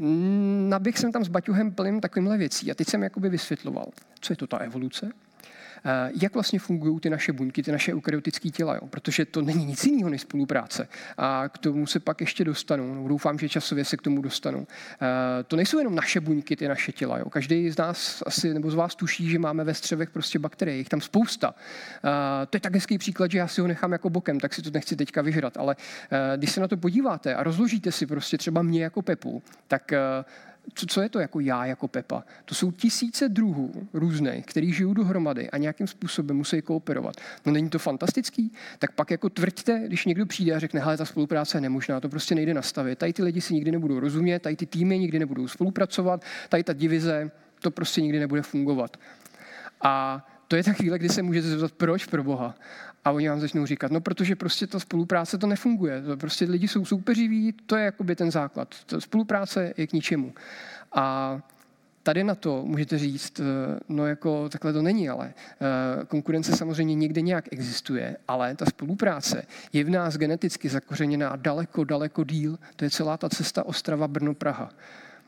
Naběh jsem tam s baťuhem plným takovýmhle věcí a teď jsem jakoby vysvětloval, co je to ta evoluce, uh, jak vlastně fungují ty naše buňky, ty naše eukaryotické těla, jo? Protože to není nic jiného než spolupráce. A k tomu se pak ještě dostanu, no, doufám, že časově se k tomu dostanu. Uh, to nejsou jenom naše buňky, ty naše těla. Jo? Každý z nás asi, nebo z vás tuší, že máme ve střevech prostě bakterie, jich tam spousta. Uh, to je tak hezký příklad, že já si ho nechám jako bokem, tak si to nechci teďka vyžrat, ale uh, když se na to podíváte a rozložíte si prostě třeba mě jako Pepu, tak uh, Co, co je to jako já, jako Pepa? To jsou tisíce druhů různých, který žijou dohromady a nějakým způsobem musí kooperovat. No není to fantastický? Tak pak jako tvrďte, když někdo přijde a řekne, hele, ta spolupráce je nemožná, to prostě nejde nastavit. Tady ty lidi si nikdy nebudou rozumět, tady ty týmy nikdy nebudou spolupracovat, tady ta divize, to prostě nikdy nebude fungovat. A to je ta chvíle, kdy se můžete zeptat, proč pro Boha? A oni vám začnou říkat, no protože prostě ta spolupráce to nefunguje. Prostě lidi jsou soupeřiví, to je jakoby ten základ. Ta spolupráce je k ničemu. A tady na to můžete říct, no jako takhle to není, ale konkurence samozřejmě někde nějak existuje, ale ta spolupráce je v nás geneticky zakořeněná daleko, daleko díl. To je celá ta cesta Ostrava, Brno, Praha.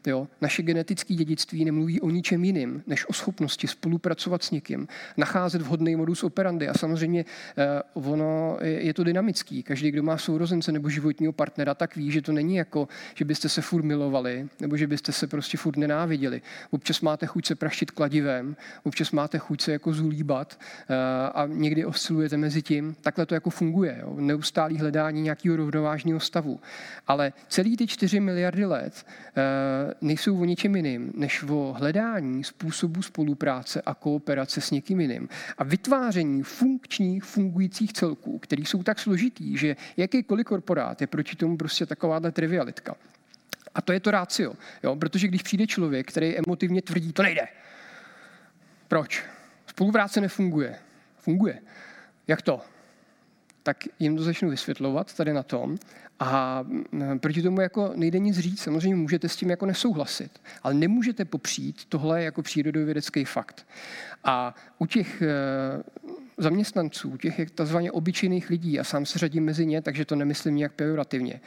Jo? Naše genetické dědictví nemluví o ničem jiným, než o schopnosti spolupracovat s někým, nacházet vhodný modus operandi a samozřejmě ono je to dynamický. Každý, kdo má sourozence nebo životního partnera, tak ví, že to není jako, že byste se furt milovali nebo že byste se prostě furt nenáviděli. Občas máte chuť se praštit kladivem, občas máte chuť se jako zulíbat a někdy oscilujete mezi tím. Takhle to jako funguje. Jo? Neustálý hledání nějakého rovnovážného stavu. Ale celý ty čtyři miliardy let nejsou o ničem jiným, než o hledání způsobu spolupráce a kooperace s někým jiným. A vytváření funkčních, fungujících celků, které jsou tak složitý, že jakýkoliv korporát je proti tomu prostě takováhle trivialitka. A to je to ratio, jo? Protože když přijde člověk, který emotivně tvrdí, to nejde. Proč? Spolupráce nefunguje. Funguje. Jak to? Tak jim to začnu vysvětlovat tady na tom a proti tomu jako nejde nic říct, samozřejmě můžete s tím jako nesouhlasit, ale nemůžete popřít tohle jako přírodovědecký fakt. A u těch zaměstnanců, těch takzvaně obyčejných lidí, a sám se řadím mezi ně, takže to nemyslím nějak pejorativně,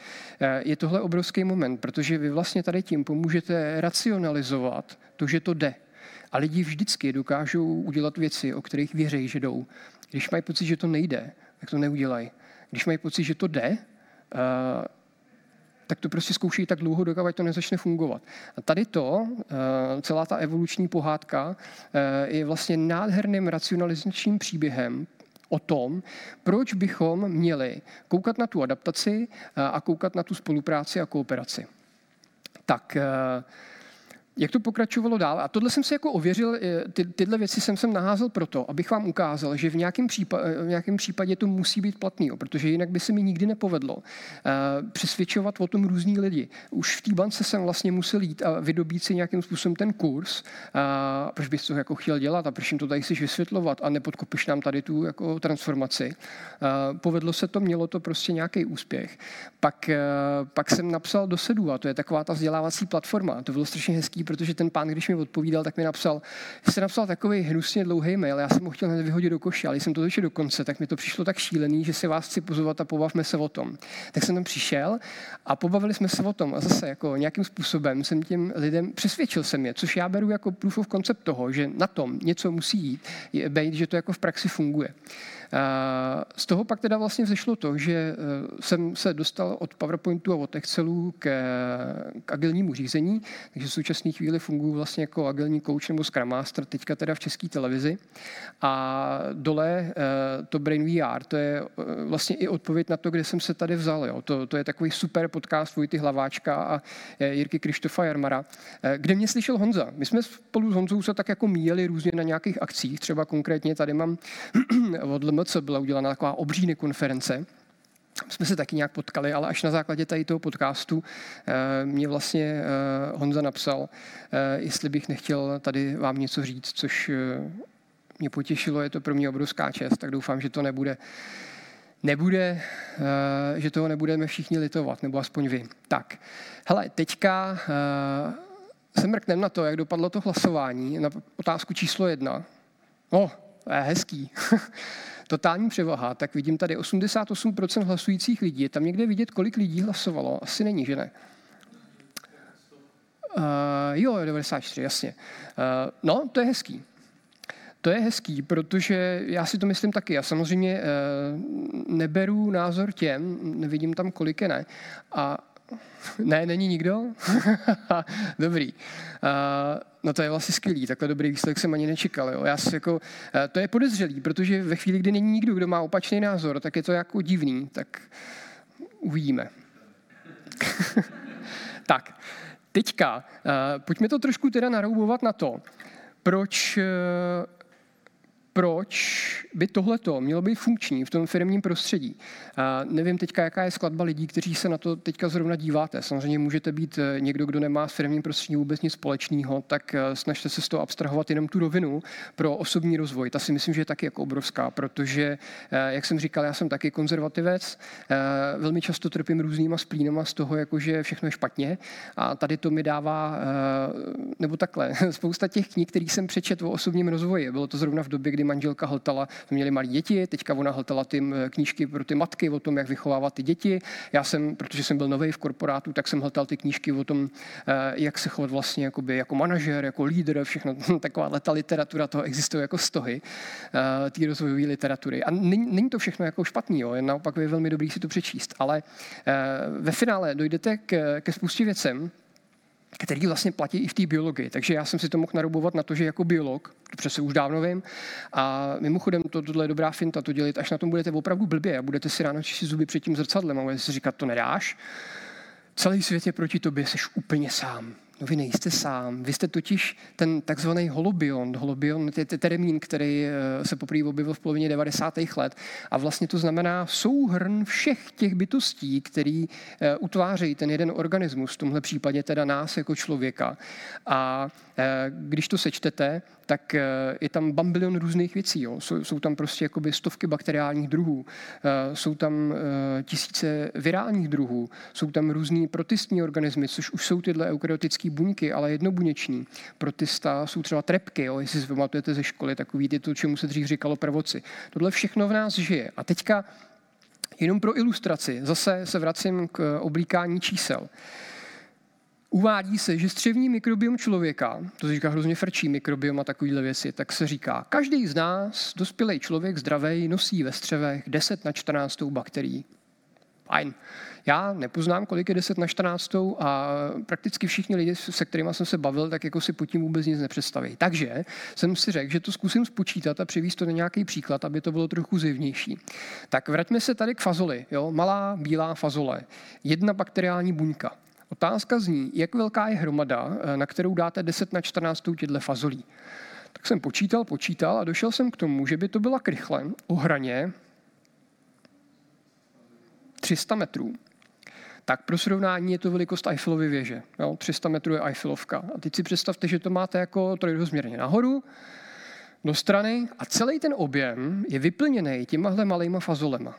je tohle obrovský moment, protože vy vlastně tady tím pomůžete racionalizovat to, že to jde. A lidi vždycky dokážou udělat věci, o kterých věří, že jdou. Když mají pocit, že to nejde, tak to neudělají. Když mají pocit, že to jde, uh, tak to prostě zkouší tak dlouho, dokud to nezačne fungovat. A tady to, uh, celá ta evoluční pohádka, uh, je vlastně nádherným racionalizačním příběhem o tom, proč bychom měli koukat na tu adaptaci uh, a koukat na tu spolupráci a kooperaci. Tak... Uh, Jak to pokračovalo dál? A tohle jsem si jako ověřil, ty, tyhle věci jsem sem naházel proto, abych vám ukázal, že v nějakém případě, v nějakém případě to musí být platný, protože jinak by se mi nikdy nepovedlo uh, přesvědčovat o tom různý lidi. Už v té bance jsem vlastně musel jít a vydobít si nějakým způsobem ten kurz, uh, proč bys to jako chtěl dělat a proč jim to tady chceš vysvětlovat a nepodkopíš nám tady tu jako transformaci. Uh, povedlo se to, mělo to prostě nějaký úspěch. Pak, uh, pak jsem napsal do sedu a to je taková ta vzdělávací platforma. To bylo strašně hezký, protože ten pán, když mi odpovídal, tak mi napsal, jste napsal takový hnusně dlouhý mail, já jsem ho chtěl hned vyhodit do koše, ale jsem to došel do konce, tak mi to přišlo tak šílený, že se vás chci pozvat a pobavme se o tom. Tak jsem tam přišel a pobavili jsme se o tom a zase jako nějakým způsobem jsem těm lidem přesvědčil jsem je, což já beru jako proof of concept toho, že na tom něco musí jít, být, že to jako v praxi funguje. Z toho pak teda vlastně vzešlo to, že jsem se dostal od PowerPointu a od Excelu k, k agilnímu řízení, takže v současné chvíli funguji vlastně jako agilní coach nebo Scrum Master, teďka teda v České televizi. A dole to Brain V R, to je vlastně i odpověď na to, kde jsem se tady vzal. Jo. To, to je takový super podcast Vojty Hlaváčka a Jirky Krištofa Jarmara, kde mě slyšel Honza. My jsme spolu s Honzou se tak jako míjeli různě na nějakých akcích, třeba konkrétně tady mám odle co byla udělána taková obří konference. Jsme se taky nějak potkali, ale až na základě tady toho podcastu mě vlastně Honza napsal, jestli bych nechtěl tady vám něco říct, což mě potěšilo, je to pro mě obrovská čest, tak doufám, že to nebude, nebude, že toho nebudeme všichni litovat, nebo aspoň vy. Tak, hele, teďka se mrknem na to, jak dopadlo to hlasování, na otázku číslo jedna. No, hezký. Totální převaha, tak vidím tady osmdesát osm procent hlasujících lidí. Je tam někde vidět, kolik lidí hlasovalo? Asi není, že ne? Uh, jo, devadesát čtyři, jasně. Uh, no, to je hezký. To je hezký, protože já si to myslím taky. Já samozřejmě uh, neberu názor těm, nevidím tam, kolik je ne. A ne, není nikdo? Dobrý. Uh, No to je vlastně skvělý, takhle dobrý výsledek jsem ani nečekal. Jo. Já jako, to je podezřelý, protože ve chvíli, kdy není nikdo, kdo má opačný názor, tak je to jako divný, tak uvidíme. Tak, teďka, pojďme to trošku teda naroubovat na to, proč... proč by tohleto mělo být funkční v tom firemním prostředí. A nevím teďka, jaká je skladba lidí, kteří se na to teďka zrovna díváte. Samozřejmě můžete být někdo, kdo nemá s firemním prostředím vůbec nic společného, tak snažte se z toho abstrahovat jenom tu rovinu pro osobní rozvoj. Ta si myslím, že je taky jako obrovská, protože, jak jsem říkal, já jsem taky konzervativec, velmi často trpím různýma splínama z toho, jakože všechno je špatně a tady to mi dává, nebo takhle, spousta těch knih, kterých jsem přečetl o osobním rozvoji. Bylo to zrovna v době, kdy manželka hltala, měli malí děti, teďka ona hltala ty knížky pro ty matky o tom, jak vychovávat ty děti. Já jsem, protože jsem byl novej v korporátu, tak jsem hltal ty knížky o tom, jak se chovat vlastně jakoby, jako manažer, jako lídr, všechno taková ta literatura, toho existuje jako stohy té rozvojové literatury. A není, není to všechno jako špatný, jo, naopak je velmi dobrý si to přečíst, ale ve finále dojdete k, ke spoustě věcem, který vlastně platí i v té biologii. Takže já jsem si to mohl naroubovat na to, že jako biolog, přece už dávno vím, a mimochodem to, tohle je dobrá finta to dělit, až na tom budete opravdu blbě a budete si ráno čistit zuby před tím zrcadlem a budete si říkat, to nedáš. Celý svět je proti tobě, jsi úplně sám. No vy nejste sám, vy jste totiž ten takzvaný holobiont. Holobiont je termín, který se poprvé objevil v polovině devadesátých let a vlastně to znamená souhrn všech těch bytostí, které utvářejí ten jeden organismus, v tomhle případě teda nás jako člověka. A když to sečtete, tak je tam bambilion různých věcí. Jo. Jsou, jsou tam prostě jakoby stovky bakteriálních druhů, jsou tam tisíce virálních druhů, jsou tam různý protistní organismy, což už jsou tyhle eukaryotické buňky, ale jednobuněční. Protista jsou třeba trepky, jo, jestli si pamatujete ze školy, takový ty, to, čemu se dřív říkalo prvoci. Tohle všechno v nás žije. A teďka jenom pro ilustraci, zase se vracím k oblíkání čísel. Uvádí se, že střevní mikrobiom člověka, to se říká hrozně frčí mikrobiom a takovýhle věci, tak se říká, každý z nás, dospělý člověk zdravej, nosí ve střevech deset na čtrnáct bakterií. Fajn. Já nepoznám, kolik je deset na čtrnáct a prakticky všichni lidi, se kterými jsem se bavil, tak jako si pod tím vůbec nic nepředstaví. Takže jsem si řekl, že to zkusím spočítat a přivést to na nějaký příklad, aby to bylo trochu zjevnější. Tak vraťme se tady k fazoli. Jo? Malá bílá fazole. Jedna bakteriální buňka. Otázka zní, jak velká je hromada, na kterou dáte deset na čtrnáct těchto fazolí. Tak jsem počítal, počítal a došel jsem k tomu, že by to byla krychle o hraně tři sta metrů. Tak pro srovnání je to velikost Eiffelovy věže. Jo, tři sta metrů je Eiffelovka. A teď si představte, že to máte jako trojdozměrně nahoru, do strany a celý ten objem je vyplněný těmahle malejma fazolema.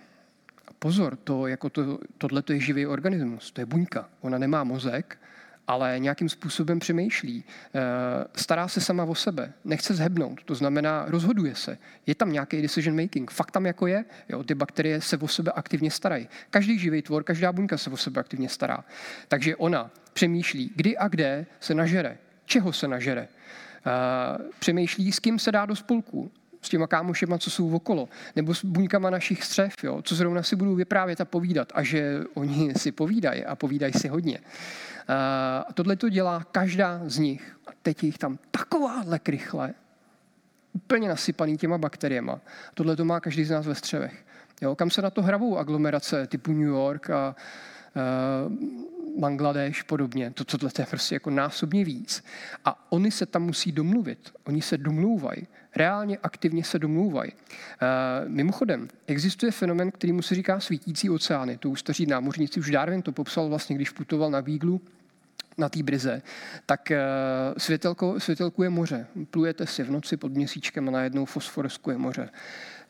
A pozor, to, jako to, tohleto je živý organismus, to je buňka. Ona nemá mozek, ale nějakým způsobem přemýšlí. Stará se sama o sebe, nechce zhebnout, to znamená rozhoduje se. Je tam nějaký decision making, fakt tam jako je, jo, ty bakterie se o sebe aktivně starají. Každý živý tvor, každá buňka se o sebe aktivně stará. Takže ona přemýšlí, kdy a kde se nažere, čeho se nažere. Přemýšlí, s kým se dá do spolku, s těma kámošema, co jsou okolo, nebo s buňkama našich střev, jo, co zrovna si budou vyprávět a povídat a že oni si povídají a povídají si hodně. A tohle to dělá každá z nich. A teď jich tam takováhle krychle, úplně nasypaný těma bakteriema. A tohle to má každý z nás ve střevech. Jo, kam se na to hravou aglomerace typu New York a uh, Bangladeš podobně. To, tohle to je prostě jako násobně víc. A oni se tam musí domluvit. Oni se domlouvají. Reálně aktivně se domlouvají. E, mimochodem, existuje fenomén, kterýmu se říká svítící oceány. To už staří námořníci, už Darwin to popsal vlastně, když putoval na Beaglu, na té bryze, tak e, světelko, světelku je moře. Plujete si v noci pod měsíčkem a najednou fosforeskuje moře.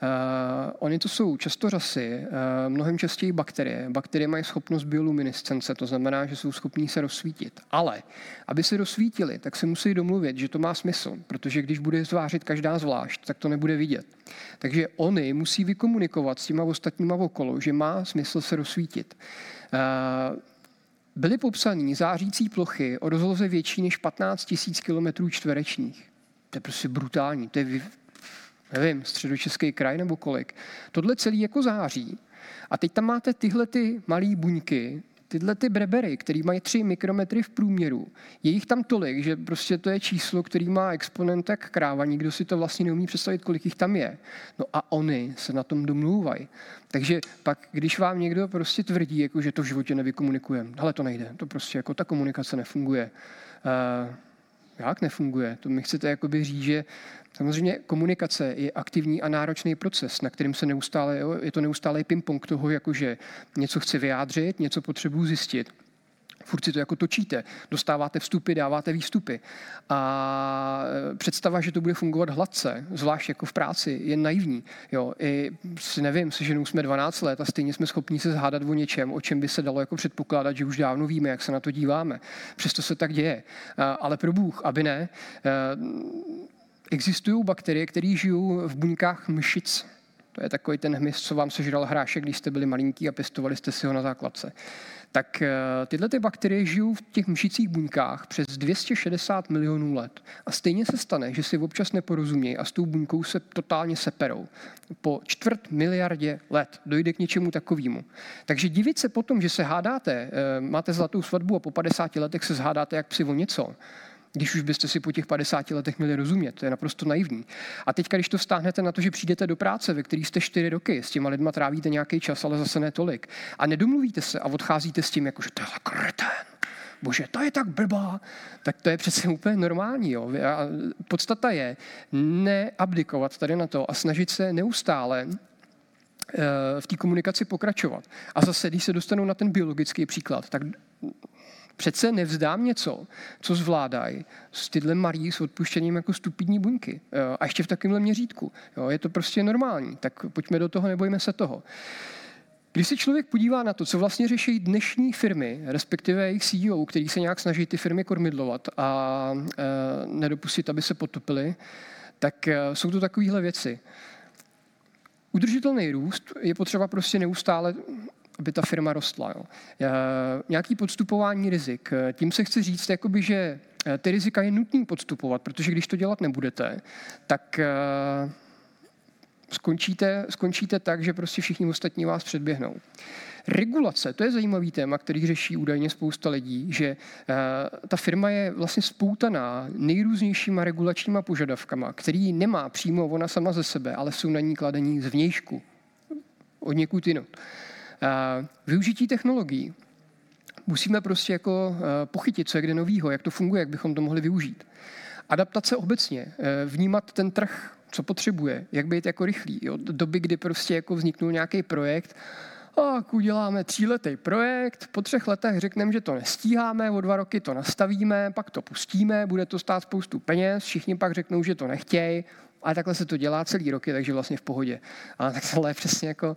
Uh, oni to jsou často řasy, uh, mnohem častěji bakterie. Bakterie mají schopnost bioluminescence, to znamená, že jsou schopní se rozsvítit. Ale aby se rozsvítili, tak se musí domluvit, že to má smysl, protože když bude zvářit každá zvlášť, tak to nebude vidět. Takže oni musí vykomunikovat s těma ostatníma okolo, že má smysl se rozsvítit. Uh, byly popsané zářící plochy o rozloze větší než patnáct tisíc kilometrů čtverečních. To je prostě brutální, to je vy... nevím, Středočeský kraj nebo kolik. Tohle celý jako září. A teď tam máte tyhle ty malé buňky, tyhle ty brebery, který mají tři mikrometry v průměru. Je jich tam tolik, že prostě to je číslo, který má exponent jak kráva. Nikdo si to vlastně neumí představit, kolik jich tam je. No a oni se na tom domlouvají. Takže pak, když vám někdo prostě tvrdí, jako, že to v životě nevykomunikujeme, hele, to nejde, to prostě jako ta komunikace nefunguje. Uh, jak nefunguje. To mi chcete jakoby říct, že samozřejmě komunikace je aktivní a náročný proces, na kterým se neustále, jo, je to neustálý ping-pong toho, jakože něco chci vyjádřit, něco potřebuji zjistit. Furt si to jako točíte, dostáváte vstupy, dáváte výstupy. A představa, že to bude fungovat hladce, zvlášť jako v práci, je naivní. Jo, i nevím, se ženou jsme dvanáct let a stejně jsme schopni se zhádat o něčem, o čem by se dalo jako předpokládat, že už dávno víme, jak se na to díváme. Přesto se tak děje. Ale pro Bůh, aby ne, existují bakterie, které žijou v buňkách mšic. To je takový ten hmyz, co vám sežral hrášek, když jste byli malinký a pěstovali jste si ho na základce. Tak tyhle ty bakterie žijou v těch mšicích buňkách přes dvě stě šedesát milionů let. A stejně se stane, že si občas neporozumějí a s tou buňkou se totálně seperou. Po čtvrt miliardě let dojde k něčemu takovému. Takže divit se potom, že se hádáte, máte zlatou svatbu a po padesáti letech se zhádáte jak psi o něco, když už byste si po těch padesáti letech měli rozumět, to je naprosto naivní. A teďka, když to stáhnete na to, že přijdete do práce, ve který jste čtyři roky, s těma lidma trávíte nějaký čas, ale zase ne tolik, a nedomluvíte se a odcházíte s tím, jako, že tohle kretén, bože, to je tak blbá, tak to je přece úplně normální. Jo. A podstata je neabdikovat tady na to a snažit se neustále v té komunikaci pokračovat. A zase, když se dostanou na ten biologický příklad, tak přece nevzdám něco, co zvládají s tyhle malí s odpuštěním jako stupidní buňky. A ještě v takovémhle měřítku. Jo, je to prostě normální, tak pojďme do toho, nebojíme se toho. Když se člověk podívá na to, co vlastně řeší dnešní firmy, respektive jejich C E O, který se nějak snaží ty firmy kormidlovat a e, nedopustit, aby se potopily, tak e, jsou to takovéhle věci. Udržitelný růst je potřeba prostě neustále, aby ta firma rostla. Jo. E, nějaký podstupování rizik. Tím se chci říct, jakoby, že ty rizika je nutný podstupovat, protože když to dělat nebudete, tak e, skončíte, skončíte tak, že prostě všichni ostatní vás předběhnou. Regulace, to je zajímavý téma, který řeší údajně spousta lidí, že ta firma je vlastně spoutaná nejrůznějšíma regulačníma požadavkama, který nemá přímo ona sama ze sebe, ale jsou na ní kladení zvnějšku, od někud jinut. Využití technologií. Musíme prostě jako pochytit, co je kde novýho, jak to funguje, jak bychom to mohli využít. Adaptace obecně, vnímat ten trh, co potřebuje, jak být jako rychlý. Jo? Doby, kdy prostě jako vzniknul nějaký projekt, tak uděláme tříletý projekt, po třech letech řekneme, že to nestíháme, o dva roky to nastavíme, pak to pustíme, bude to stát spoustu peněz, všichni pak řeknou, že to nechtějí, ale takhle se to dělá celý roky, takže vlastně v pohodě. Ale tak tohle je přesně jako,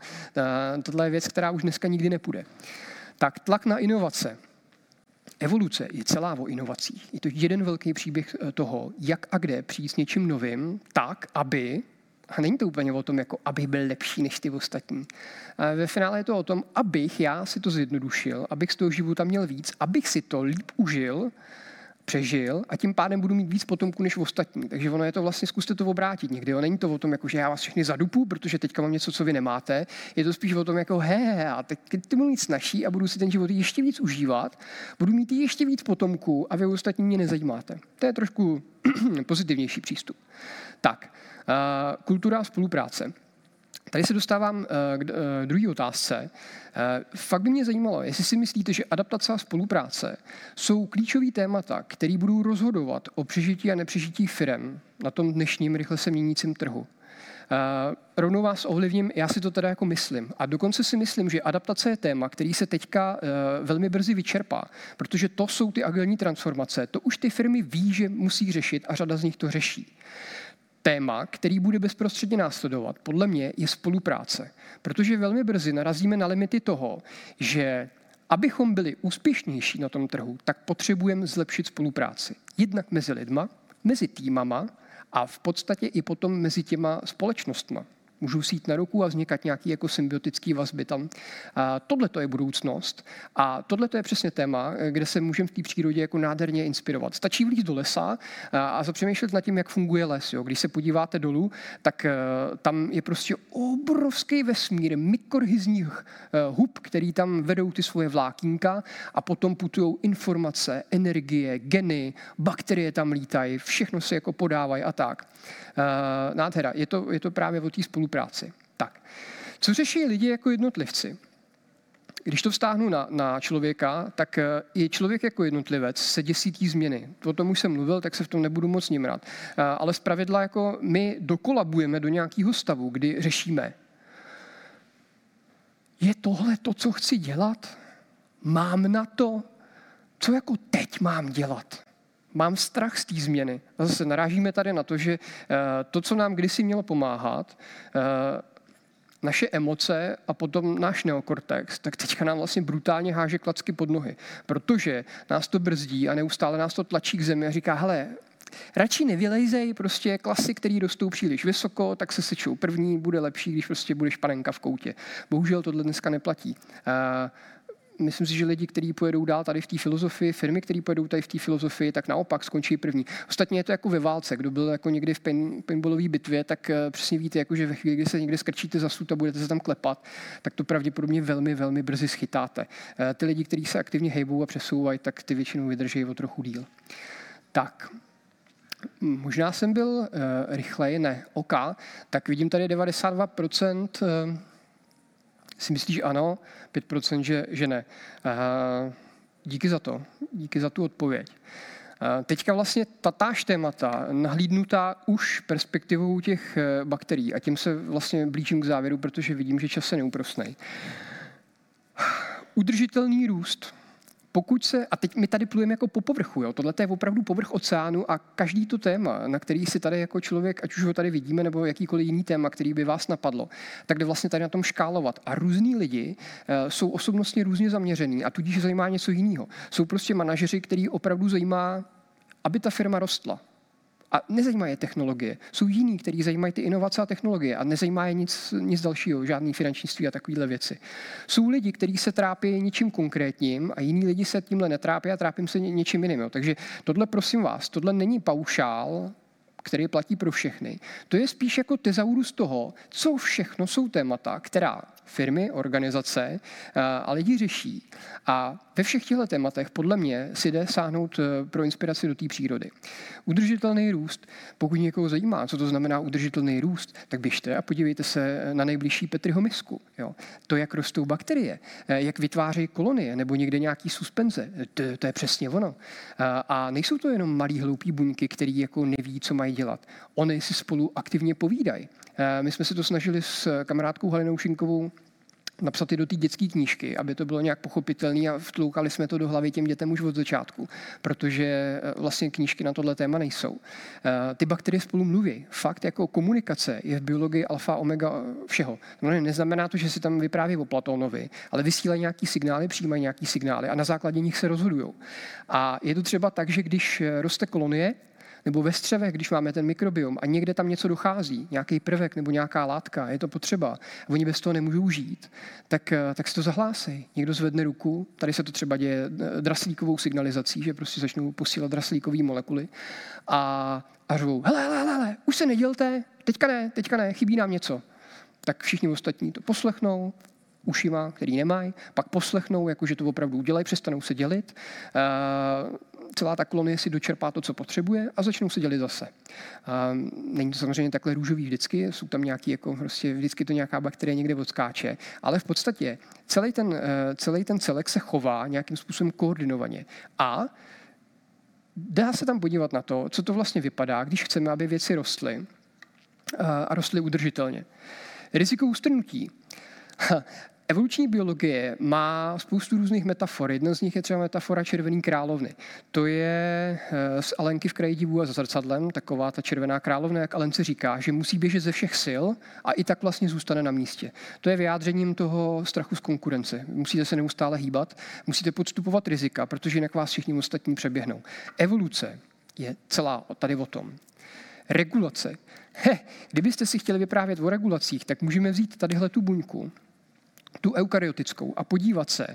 tohle je věc, která už dneska nikdy nepůjde. Tak tlak na inovace. Evoluce je celá o inovacích. Je to jeden velký příběh toho, jak a kde přijít s něčím novým, tak, aby, a není to úplně o tom, jako aby byl lepší než ty ostatní. A ve finále je to o tom, abych já si to zjednodušil, abych z toho života měl víc, abych si to líp užil, přežil a tím pádem budu mít víc potomků než ostatní. Takže ono je to vlastně, zkuste to obrátit někdy. Jo? Není to o tom, jako, že já vás všechny zadupu, protože teďka mám něco, co vy nemáte. Je to spíš o tom, jako he, a teď ty budu mít snažší a budu si ten život ještě víc užívat, budu mít ještě víc potomků a vy ostatní mě nezajímáte. To je trošku pozitivnější přístup. Tak, uh, kultura a spolupráce. Tady se dostávám k druhé otázce. Fakt by mě zajímalo, jestli si myslíte, že adaptace a spolupráce jsou klíčový témata, který budou rozhodovat o přežití a nepřežití firem na tom dnešním rychle se měnícím trhu. Rovnou vás ovlivním, já si to teda jako myslím. A dokonce si myslím, že adaptace je téma, který se teďka velmi brzy vyčerpá, protože to jsou ty agilní transformace. To už ty firmy ví, že musí řešit a řada z nich to řeší. Téma, který bude bezprostředně následovat, podle mě je spolupráce, protože velmi brzy narazíme na limity toho, že abychom byli úspěšnější na tom trhu, tak potřebujeme zlepšit spolupráci. Jednak mezi lidma, mezi týmama a v podstatě i potom mezi těma společnostma. Můžou si jít na ruku a vznikat nějaký jako symbiotický vazby tam. Tohle to je budoucnost a tohle to je přesně téma, kde se můžeme v té přírodě jako nádherně inspirovat. Stačí vlít do lesa a zapřemýšlet nad tím, jak funguje les. Jo. Když se podíváte dolů, tak tam je prostě obrovský vesmír mikrohizních hub, který tam vedou ty svoje vlákínka a potom putují informace, energie, geny, bakterie tam lítají, všechno se jako podávají a tak. Nádhera, je to, je to právě o té spolupráci. Práci. Tak. Co řeší lidi jako jednotlivci? Když to vztáhnu na, na člověka, tak i člověk jako jednotlivec se děsítí změny. O tom už jsem mluvil, tak se v tom nebudu moc nimrat. Ale zpravidla jako my dokolabujeme do nějakého stavu, kdy řešíme. Je tohle to, co chci dělat? Mám na to? Co jako teď mám dělat? Mám strach z té změny. A zase narážíme tady na to, že to, co nám kdysi mělo pomáhat, naše emoce a potom náš neokortex, tak teďka nám vlastně brutálně háže klacky pod nohy, protože nás to brzdí a neustále nás to tlačí k zemi a říká, hele, radši nevylejzej, prostě klasy, který rostou příliš vysoko, tak se sečou první, bude lepší, když prostě bude šparenka v koutě. Bohužel tohle dneska neplatí. Myslím si, že lidi, kteří pojedou dál tady v té filozofii, firmy, které pojedou tady v té filozofii, tak naopak skončí první. Ostatně je to jako ve válce, kdo byl jako někdy v pain, paintballové bitvě, tak přesně víte, jako že ve chvíli, kdy se někde skrčíte za sud a budete se tam klepat, tak to pravděpodobně velmi, velmi brzy schytáte. Ty lidi, kteří se aktivně hejbou a přesouvají, tak ty většinou vydrží o trochu díl. Tak. Možná jsem byl uh, rychleji, ne, OK, tak vidím tady devadesát dva procent uh, si myslí, že ano, pět procent, že, že ne. Uh, díky za to, díky za tu odpověď. Uh, teďka vlastně tatáž témata nahlídnutá už perspektivou těch uh, bakterií a tím se vlastně blížím k závěru, protože vidím, že čas se neuprosnej. Udržitelný růst. Pokud se, a teď my tady plujeme jako po povrchu, jo, tohle je opravdu povrch oceánu a každý to téma, na který si tady jako člověk, ať už ho tady vidíme, nebo jakýkoliv jiný téma, který by vás napadlo, tak jde vlastně tady na tom škálovat. A různý lidi uh, jsou osobnostně různě zaměřený a tudíž zajímá něco jiného. Jsou prostě manažeři, který opravdu zajímá, aby ta firma rostla. A nezajímá je technologie. Jsou jiní, kteří zajímají ty inovace a technologie a nezajímá je nic, nic dalšího, žádný finančnictví a takovýhle věci. Jsou lidi, kteří se trápí něčím konkrétním a jiní lidi se tímhle netrápí a trápím se ně, něčím jiným. Jo. Takže tohle, prosím vás, tohle není paušál, který platí pro všechny. To je spíš jako tezaurus toho, co všechno jsou témata, která firmy, organizace a lidi řeší. A ve všech těchto tématech podle mě si jde sáhnout pro inspiraci do té přírody. Udržitelný růst, pokud někoho zajímá, co to znamená udržitelný růst, tak běžte a podívejte se na nejbližší Petriho misku. Jo. To, jak rostou bakterie, jak vytvářejí kolonie nebo někde nějaký suspenze, to, to je přesně ono. A nejsou to jenom malí hloupí buňky, který jako neví, co mají dělat. Oni si spolu aktivně povídají. My jsme se to snažili s kamarádkou Halinou Šinkovou napsat i do té dětské knížky, aby to bylo nějak pochopitelné a vtloukali jsme to do hlavy těm dětem už od začátku, protože vlastně knížky na tohle téma nejsou. Ty bakterie spolu mluví. Fakt jako komunikace je v biologii alfa, omega, všeho. Neznamená to, že si tam vypráví o Platónovi, ale vysílají nějaký signály, přijímají nějaký signály a na základě nich se rozhodují. A je to třeba tak, že když roste kolonie, nebo ve střevech, když máme ten mikrobiom a někde tam něco dochází, nějaký prvek nebo nějaká látka, je to potřeba, oni bez toho nemůžou žít, tak, tak se to zahlásej. Někdo zvedne ruku, tady se to třeba děje draslíkovou signalizací, že prostě začnou posílat draslíkové molekuly a, a řvou, hele, hele, hele, už se nedělte, teďka ne, teďka ne, chybí nám něco. Tak všichni ostatní to poslechnou, ušima, který nemají, pak poslechnou, jakože to opravdu udělají, přestanou se dělit, uh, celá ta kolonie si dočerpá to, co potřebuje a začnou se dělit zase. Není to samozřejmě takhle růžový vždycky, jsou tam nějaký, jako prostě vždycky to nějaká bakterie někde odskáče, ale v podstatě celý ten, celý ten celek se chová nějakým způsobem koordinovaně a dá se tam podívat na to, co to vlastně vypadá, když chceme, aby věci rostly a rostly udržitelně. Riziko ustrnutí. Evoluční biologie má spoustu různých metafor. Jedna z nich je třeba metafora červený královny. To je z Alenky v kraji divů a za zrcadlem, taková ta červená královna, jak Alence říká, že musí běžet ze všech sil a i tak vlastně zůstane na místě. To je vyjádřením toho strachu z konkurence. Musíte se neustále hýbat, musíte podstupovat rizika, protože jinak vás všichni ostatní přeběhnou. Evoluce je celá tady o tom. Regulace. He, kdybyste si chtěli vyprávět o regulacích, tak můžeme vzít tadyhle tu buňku, tu eukaryotickou a podívat se,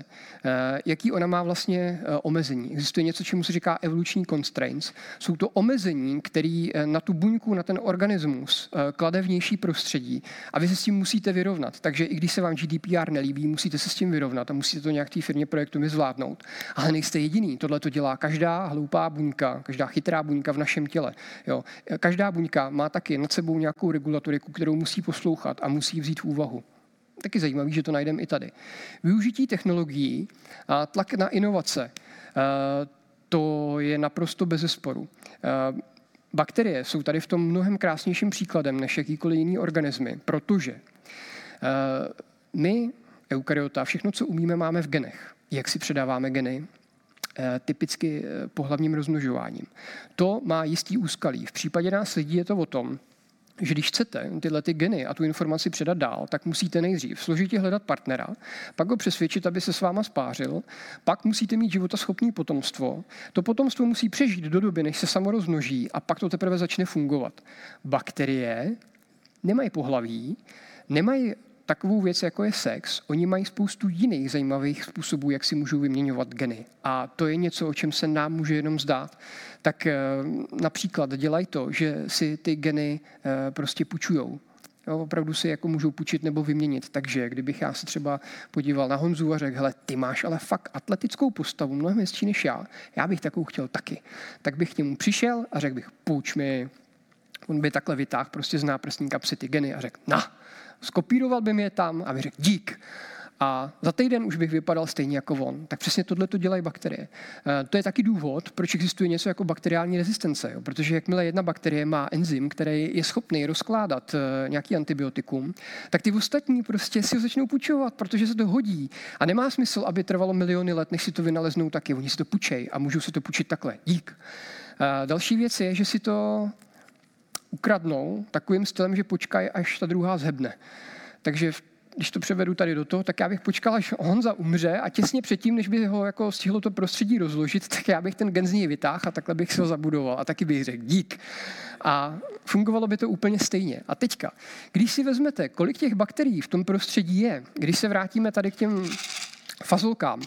jaký ona má vlastně omezení. Existuje něco, čemu se říká evoluční constraints. Jsou to omezení, které na tu buňku, na ten organismus klade vnější prostředí a vy se s tím musíte vyrovnat. Takže i když se vám G D P R nelíbí, musíte se s tím vyrovnat a musíte to nějak té firmě projektu zvládnout. Ale nejste jediný. Tohle to dělá každá hloupá buňka, každá chytrá buňka v našem těle. Jo. Každá buňka má taky nad sebou nějakou regulatoriku, kterou musí poslouchat a musí vzít v úvahu. taky zajímavé, že to najdeme i tady. Využití technologií a tlak na inovace, to je naprosto bezesporu. Bakterie jsou tady v tom mnohem krásnějším příkladem než jakýkoliv jiný organismy, protože my, eukaryota, všechno, co umíme, máme v genech. Jak si předáváme geny? Typicky pohlavním rozmnožováním. To má jistý úskalí. V případě nás lidí je to o tom, že když chcete tyhle ty geny a tu informaci předat dál, tak musíte nejdřív složitě hledat partnera, pak ho přesvědčit, aby se s váma spářil, pak musíte mít životaschopné potomstvo, to potomstvo musí přežít do doby, než se samo rozmnoží a pak to teprve začne fungovat. Bakterie nemají pohlaví, nemají takovou věc, jako je sex, oni mají spoustu jiných zajímavých způsobů, jak si můžou vyměňovat geny. A to je něco, o čem se nám může jenom zdát. Tak například dělají to, že si ty geny prostě půjčujou. Jo, opravdu si jako můžou půjčit nebo vyměnit. Takže kdybych já se třeba podíval na Honzu a řekl, hele, ty máš ale fakt atletickou postavu, mnohem hezčí než já, já bych takovou chtěl taky. Tak bych k němu přišel a řekl bych, půjč mi. On by takhle vytáhl prostě z náprstní kapsy ty geny a řekl, na, skopíroval by mi je tam a mi řekl dík. A za týden už bych vypadal stejně jako on. Tak přesně tohle to dělají bakterie. To je taky důvod, proč existuje něco jako bakteriální rezistence. Jo? Protože jakmile jedna bakterie má enzym, který je schopný rozkládat nějaký antibiotikum, tak ty ostatní prostě si ho začnou půjčovat, protože se to hodí. A nemá smysl, aby trvalo miliony let, než si to vynaleznou taky. Oni si to půjčejí a můžou si to půjčit takhle. Dík. A další věc je, že si to ukradnou takovým stylem, že počkají, až ta druhá zhebne. Takže když to převedu tady do toho, tak já bych počkal, až Honza umře a těsně předtím, než by ho jako stihlo to prostředí rozložit, tak já bych ten gen z něj vytáhl a takhle bych si ho zabudoval a taky bych řekl dík. A fungovalo by to úplně stejně. A teďka, když si vezmete, kolik těch bakterií v tom prostředí je, když se vrátíme tady k těm fazolkám,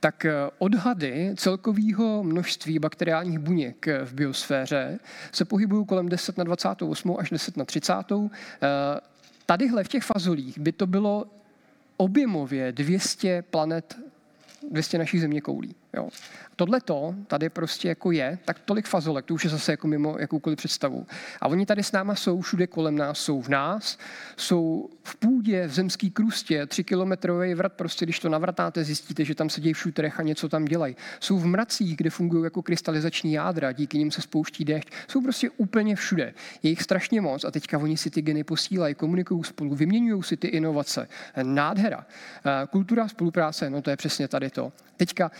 tak odhady celkového množství bakteriálních buněk v biosféře se pohybují kolem deset na dvacátou osmou až deset na třicátou Tadyhle v těch fazolích by to bylo objemově dvě stě planet, dvě stě našich zeměkoulí. Jo. Tohleto tady prostě jako je, tak tolik fazolek, to už je zase jako mimo jakoukoliv představu. A oni tady s náma jsou, všude kolem nás, jsou v nás, jsou v půdě, v zemský krustě, třikilometrový vrat, prostě když to navratáte, zjistíte, že tam se dějí v šuterech a něco tam dělají. Jsou v mracích, kde fungují jako krystalizační jádra, díky nim se spouští déšť. Jsou prostě úplně všude. Je jich strašně moc a teďka oni si ty geny posílají, komunikují spolu, vyměňují si ty inovace. Nádhera. Kultura spolupráce, no to je přesně tady to. Teďka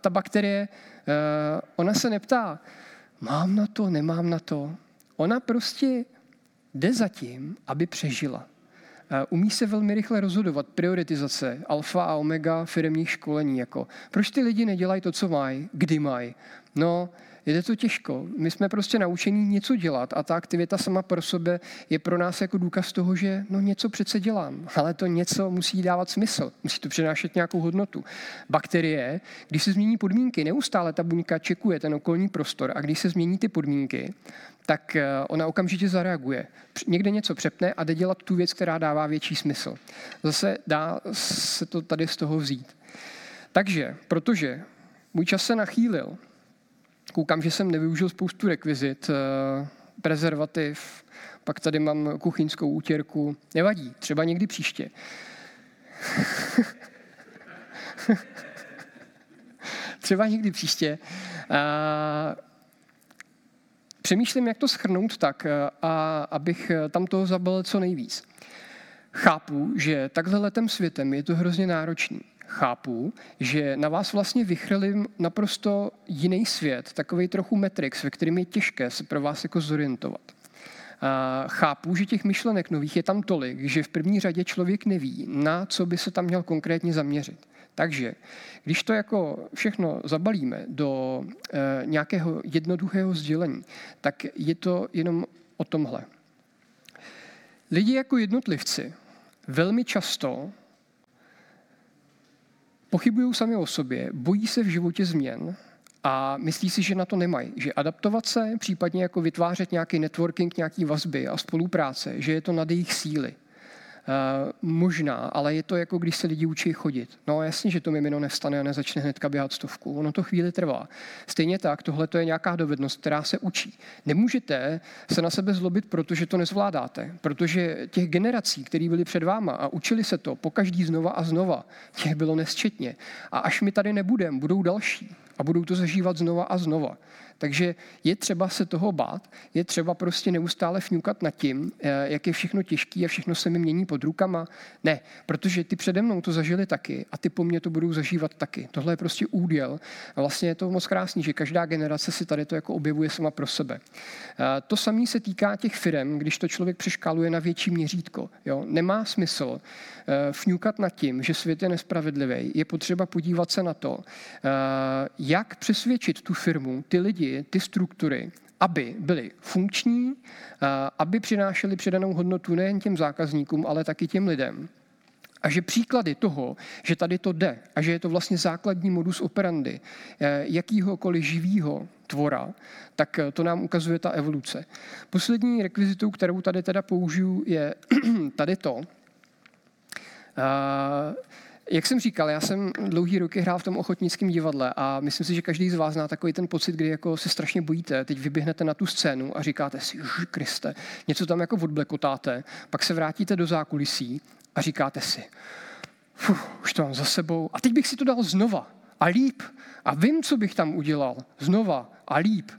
ta bakterie, ona se neptá, mám na to, nemám na to. Ona prostě jde za tím, aby přežila. Umí se velmi rychle rozhodovat, prioritizace, alfa a omega firemních školení. Jako. Proč ty lidi nedělají to, co mají, kdy mají? No, je to těžko. My jsme prostě naučení něco dělat a ta aktivita sama pro sebe je pro nás jako důkaz toho, že no něco přece dělám, ale to něco musí dávat smysl, musí to přinášet nějakou hodnotu. Bakterie, když se změní podmínky, neustále ta buňka čekuje ten okolní prostor a když se změní ty podmínky, tak ona okamžitě zareaguje. Někde něco přepne a jde dělat tu věc, která dává větší smysl. Zase dá se to tady z toho vzít. Takže, protože můj čas se nachýlil, koukám, že jsem nevyužil spoustu rekvizit, prezervativ, pak tady mám kuchyňskou útěrku. Nevadí, třeba někdy příště. třeba někdy příště. Přemýšlím, jak to shrnout tak, a abych tam toho zabil co nejvíc. Chápu, že takhle letem světem je to hrozně náročný. Chápu, že na vás vlastně vychrlím naprosto jiný svět, takový trochu matrix, ve kterém je těžké se pro vás jako zorientovat. Chápu, že těch myšlenek nových je tam tolik, že v první řadě člověk neví, na co by se tam měl konkrétně zaměřit. Takže když to jako všechno zabalíme do nějakého jednoduchého sdělení, tak je to jenom o tomhle. Lidi jako jednotlivci velmi často pochybují sami o sobě, bojí se v životě změn a myslí si, že na to nemají. Že adaptovat se, případně jako vytvářet nějaký networking, nějaký vazby a spolupráce, že je to nad jejich síly. možná, ale je to jako když se lidi učí chodit. No jasně, že to mimino nevstane a nezačne hnedka běhat stovku. Ono to chvíli trvá. Stejně tak, tohle to je nějaká dovednost, která se učí. Nemůžete se na sebe zlobit, protože to nezvládáte. Protože těch generací, které byly před váma a učili se to po každý znova a znova, těch bylo nesčetně. A až my tady nebudeme, budou další. A budou to zažívat znova a znova. Takže je třeba se toho bát, je třeba prostě neustále fňukat nad tím, jak je všechno těžký a všechno se mi mění pod rukama. Ne, protože ty přede mnou to zažili taky a ty po mně to budou zažívat taky. Tohle je prostě úděl. Vlastně je to moc krásný, že každá generace si tady to jako objevuje sama pro sebe. To samé se týká těch firem, když to člověk přeškáluje na větší měřítko. Jo? Nemá smysl fňukat nad tím, že svět je nespravedlivý. Je potřeba podívat se na to, jak přesvědčit tu firmu, ty lidi, ty struktury, aby byly funkční, aby přinášely přidanou hodnotu nejen těm zákazníkům, ale taky těm lidem. A že příklady toho, že tady to jde a že je to vlastně základní modus operandi jakýhokoliv živýho tvora, tak to nám ukazuje ta evoluce. Poslední rekvizitou, kterou tady teda použiju, je tady to. Jak jsem říkal, já jsem dlouhý roky hrál v tom ochotnickém divadle a myslím si, že každý z vás zná takový ten pocit, kdy jako se strašně bojíte, teď vyběhnete na tu scénu a říkáte si, Ježiš Kriste, něco tam jako odblekotáte, pak se vrátíte do zákulisí a říkáte si, fuh, už to mám za sebou a teď bych si to dal znova a líp a vím, co bych tam udělal, znova a líp,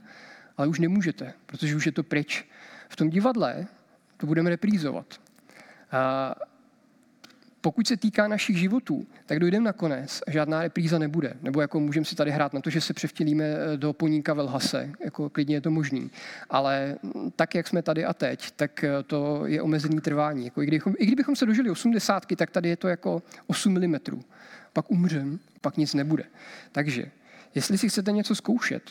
ale už nemůžete, protože už je to pryč. V tom divadle to budeme reprízovat. A pokud se týká našich životů, tak dojdeme na konec a žádná repríza nebude. Nebo jako můžeme si tady hrát na to, že se převtělíme do Poníka Velhase, jako klidně je to možný. Ale tak, jak jsme tady a teď, tak to je omezený trvání. Jako i, kdybychom, I kdybychom se dožili osmdesátky, tak tady je to jako osm milimetrů. Pak umřem, pak nic nebude. Takže, jestli si chcete něco zkoušet,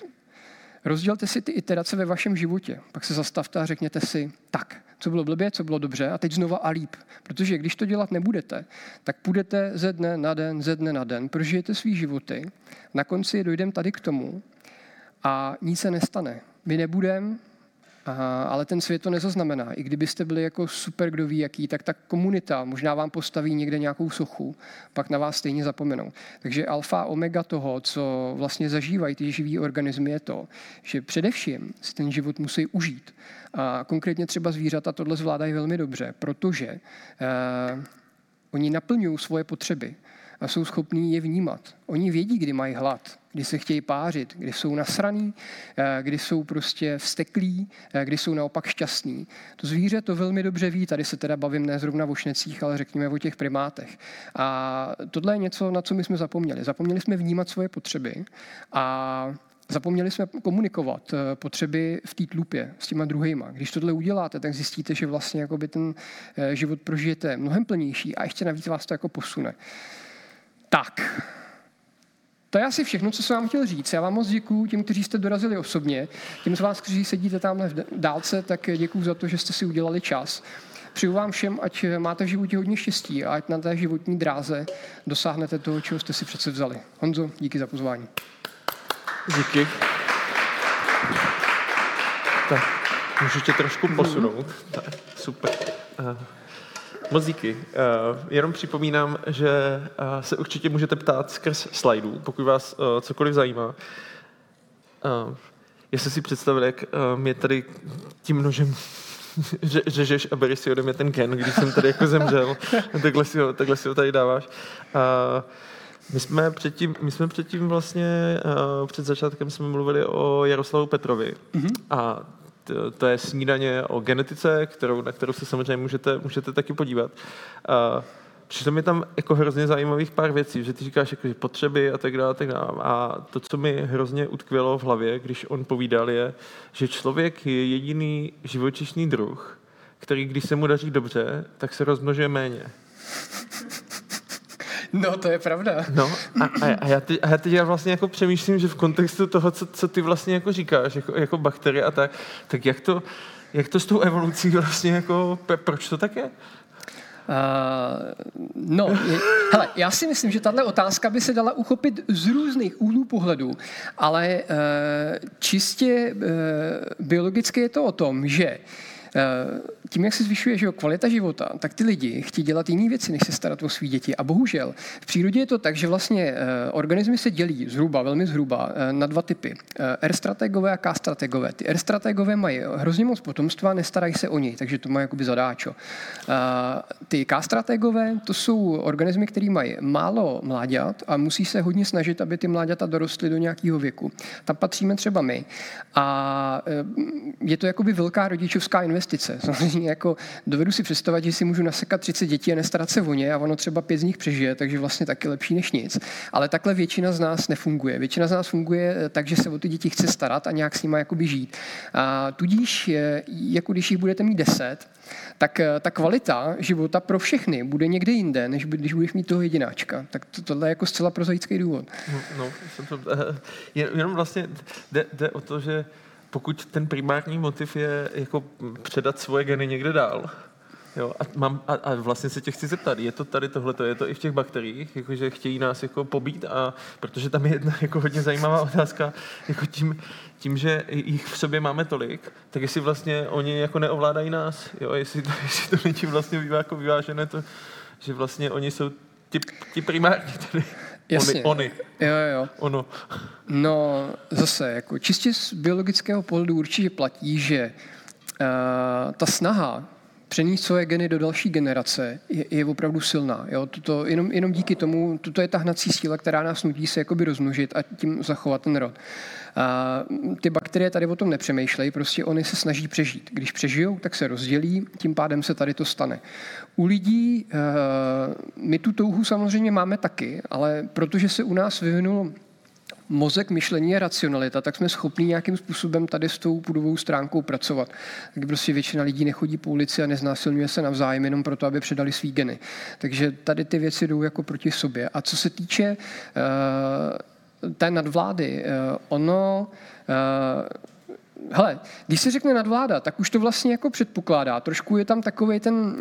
rozdělte si ty iterace ve vašem životě, pak se zastavte a řekněte si tak, co bylo blbě, co bylo dobře a teď znova a líp. Protože když to dělat nebudete, tak půjdete ze dne na den, ze dne na den, prožijete svý životy, na konci dojdeme tady k tomu a nic se nestane. My nebudeme, ale ten svět to nezaznamená. I kdybyste byli jako super, kdo ví jaký, tak ta komunita možná vám postaví někde nějakou sochu, pak na vás stejně zapomenou. Takže alfa omega toho, co vlastně zažívají ty živý organismy, je to, že především si ten život musí užít. A konkrétně třeba zvířata tohle zvládají velmi dobře, protože eh, oni naplňují svoje potřeby a jsou schopní je vnímat. Oni vědí, kdy mají hlad, kdy se chtějí pářit, kdy jsou nasraný, kdy jsou prostě vzteklí, kdy jsou naopak šťastní. To zvíře to velmi dobře ví, tady se teda bavím ne zrovna o šnecích, ale řekněme o těch primátech. A tohle je něco, na co my jsme zapomněli. Zapomněli jsme vnímat svoje potřeby a zapomněli jsme komunikovat potřeby v té tlupě s těma druhejma. Když tohle uděláte, tak zjistíte, že vlastně jakoby ten život prožijete mnohem plnější a ještě navíc vás to jako posune. Tak, to je asi všechno, co jsem vám chtěl říct. Já vám moc děkuju těm, kteří jste dorazili osobně. Těm z vás, kteří sedíte tamhle v dálce, tak děkuju za to, že jste si udělali čas. Přeju vám všem, ať máte v životě hodně štěstí a ať na té životní dráze dosáhnete toho, čeho jste si přece vzali. Honzo, díky za pozvání. Díky. Tak, můžu tě trošku posunout. Mm-hmm. Super. Uh. Moc díky. Jenom připomínám, že se určitě můžete ptát skrz slajdů, pokud vás cokoliv zajímá. Jestli si představili, jak mě tady tím nožem řežeš a bereš si ode mě ten gen, když jsem tady jako zemřel, takhle si ho, takhle si ho tady dáváš. My jsme předtím, my jsme předtím vlastně, před začátkem jsme mluvili o Jaroslavu Petrovi a to je snídaně o genetice, kterou, na kterou se samozřejmě můžete, můžete taky podívat. Uh, přišlo mi tam jako hrozně zajímavých pár věcí, že ty říkáš jako, že potřeby a tak dále, tak dále. A to, co mi hrozně utkvělo v hlavě, když on povídal, je, že člověk je jediný živočišný druh, který, když se mu daří dobře, tak se rozmnožuje méně. No, to je pravda. No, a, a, já teď, a já teď já vlastně jako přemýšlím, že v kontextu toho, co, co ty vlastně jako říkáš, jako, jako bakterie a tak, tak jak to, jak to s tou evolucí vlastně jako, proč to tak je? Uh, no, je, hele, já si myslím, že tato otázka by se dala uchopit z různých úhlů pohledu, ale uh, čistě uh, biologicky je to o tom, že tím, jak se zvyšuje že jo, kvalita života, tak ty lidi chtějí dělat jiné věci, než se starat o svý děti. A bohužel v přírodě je to tak, že vlastně organismy se dělí zhruba, velmi zhruba, na dva typy. R strategové a K strategové. Ty R strategové mají hrozně moc potomstva, nestarají se o něj, takže to mají jakoby zadáčo. Ty K strategové, to jsou organismy, které mají málo mláďat a musí se hodně snažit, aby ty mláďata dorostly do nějakého věku. Tam patříme třeba my. A je to jakoby velká rodičovská investice. Samozřejmě jako dovedu si představit, že si můžu nasekat třicet dětí a nestarat se o ně a ono třeba pět z nich přežije, takže vlastně taky lepší než nic. Ale takhle většina z nás nefunguje. Většina z nás funguje tak, že se o ty děti chce starat a nějak s nima jakoby žít. A tudíž, jako když jich budete mít deset, tak ta kvalita života pro všechny bude někde jinde, než když budeš mít toho jedináčka. Tak to, tohle je jako zcela prozaický důvod. No, jenom vlastně jde, jde o to, že pokud ten primární motiv je jako předat svoje geny někde dál, jo, a, mám, a, a vlastně se tě chci zeptat, je to tady tohleto, je to i v těch bakteriích, jakože chtějí nás jako pobít, a protože tam je jedna jako hodně zajímavá otázka, jako tím, tím, že jich v sobě máme tolik, tak jestli vlastně oni jako neovládají nás, jo, jestli, jestli to něčím vlastně bývá jako vyvážené, to, že vlastně oni jsou ti, ti primární tady. Jasně. Oni, oni. Jo, jo. Ono. No zase, jako čistě z biologického pohledu určitě platí, že uh, ta snaha přenést svoje geny do další generace je, je opravdu silná. Jo? Toto, jenom, jenom díky tomu, toto je ta hnací síla, která nás nutí se jakoby rozmnožit a tím zachovat ten rod. A ty bakterie tady o tom nepřemýšlejí, prostě oni se snaží přežít. Když přežijou, tak se rozdělí, tím pádem se tady to stane. U lidí my tu touhu samozřejmě máme taky, ale protože se u nás vyvinul mozek, myšlení a racionalita, tak jsme schopni nějakým způsobem tady s tou pudovou stránkou pracovat. Tak prostě většina lidí nechodí po ulici a neznásilňuje se navzájem jenom proto, aby předali svý geny. Takže tady ty věci jdou jako proti sobě. A co se týče uh, té nadvlády, uh, ono... Uh, Hele, když se řekne nadvláda, tak už to vlastně jako předpokládá. Trošku je tam takovej ten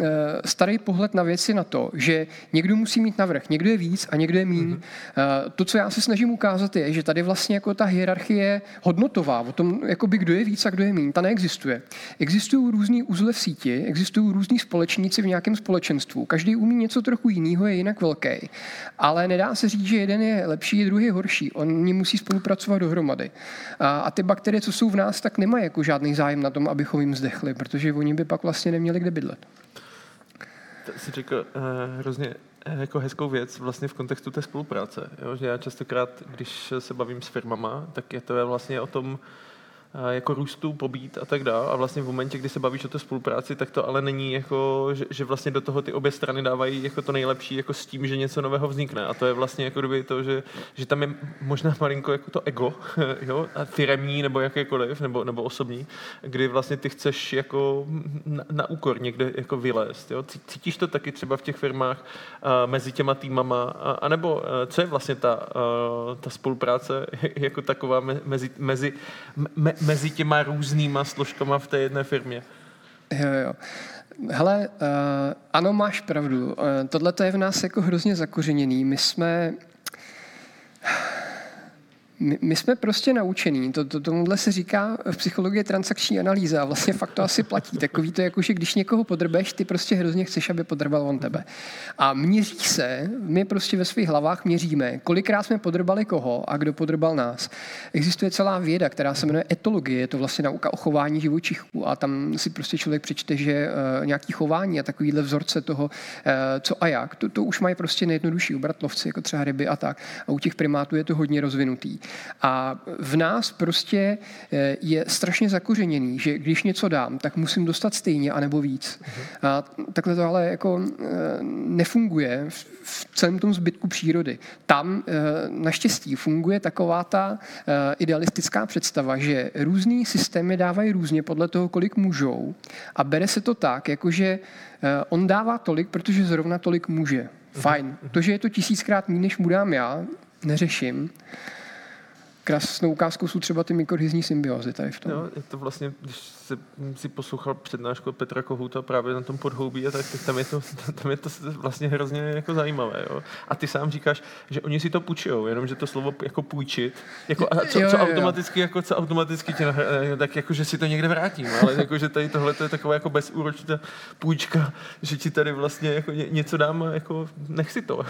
e, starý pohled na věci na to, že někdo musí mít navrch, někdo je víc a někdo je míň. Mm-hmm. E, to, co já se snažím ukázat, je, že tady vlastně jako ta hierarchie hodnotová, o tom, jakoby, kdo je víc a kdo je míň, ta neexistuje. Existují různý uzle v síti, existují různý společníci v nějakém společenstvu. Každý umí něco trochu jiného, je jinak velký. Ale nedá se říct, že jeden je lepší, druhý je horší. Oni musí spolupracovat dohromady. A, a ty bakterie, co jsou v nás, tak nemají jako žádný zájem na tom, abychom jim zdechli, protože oni by pak vlastně neměli kde bydlet. To jsi řekl uh, hrozně jako hezkou věc vlastně v kontextu té spolupráce. Jo? Že já častokrát, když se bavím s firmama, tak je to vlastně o tom uh, jako růstu, pobít a tak dále. A vlastně v momentě, kdy se bavíš o té spolupráci, tak to ale není jako, že, že vlastně do toho ty obě strany dávají jako to nejlepší jako s tím, že něco nového vznikne. A to je vlastně jako kdyby to, že, že tam je možná malinko jako to ego, jo, a firemní nebo jakékoliv, nebo, nebo osobní, kdy vlastně ty chceš jako na, na úkor někde jako vylézt. Jo. Cítíš to taky třeba v těch firmách a, mezi těma týmama, a, a nebo a, co je vlastně ta, a, ta spolupráce jako taková me, mezi, mezi me, mezi těma různýma složkama v té jedné firmě. Jo, jo. Hele, uh, ano, máš pravdu. Uh, Tohle to je v nás jako hrozně zakořeněný. My jsme... My, my jsme prostě naučení. To, to, tomuhle se říká v psychologii transakční analýza a vlastně fakt to asi platí. Takový to jako, že když někoho podrbeš, ty prostě hrozně chceš, aby podrbal on tebe. A měří se, my prostě ve svých hlavách měříme, kolikrát jsme podrbali koho a kdo podrbal nás. Existuje celá věda, která se jmenuje etologie, je to vlastně nauka o chování živočichů a tam si prostě člověk přečte, že uh, nějaký chování a takovýhle vzorce toho, uh, co a jak, to, to už mají prostě nejjednodušší obratlovci, jako třeba ryby a tak. A u těch primátů je to hodně rozvinutý. A v nás prostě je strašně zakořeněný, že když něco dám, tak musím dostat stejně anebo víc. A takhle to ale jako nefunguje v celém tom zbytku přírody. Tam naštěstí funguje taková ta idealistická představa, že různý systémy dávají různě podle toho, kolik můžou, a bere se to tak, jakože on dává tolik, protože zrovna tolik může. Fajn. To, že je to tisíckrát méně, než mu dám já, neřeším. krásnou ukázkou jsou třeba ty mikrohyzní symbiozy tady v tom. No, je to vlastně, když jsem si poslouchal přednášku Petra Kohuta právě na tom podhoubí, a tak tam je to, tam je to vlastně hrozně jako zajímavé. Jo? A ty sám říkáš, že oni si to půjčujou, jenomže to slovo jako půjčit, jako a co, jo, jo, co automaticky, jako co automaticky tě nahradí, tak jako, že si to někde vrátím, ale jako, že tady tohle je taková jako bezúročná půjčka, že ti tady vlastně jako ně, něco dám, jako nech si to,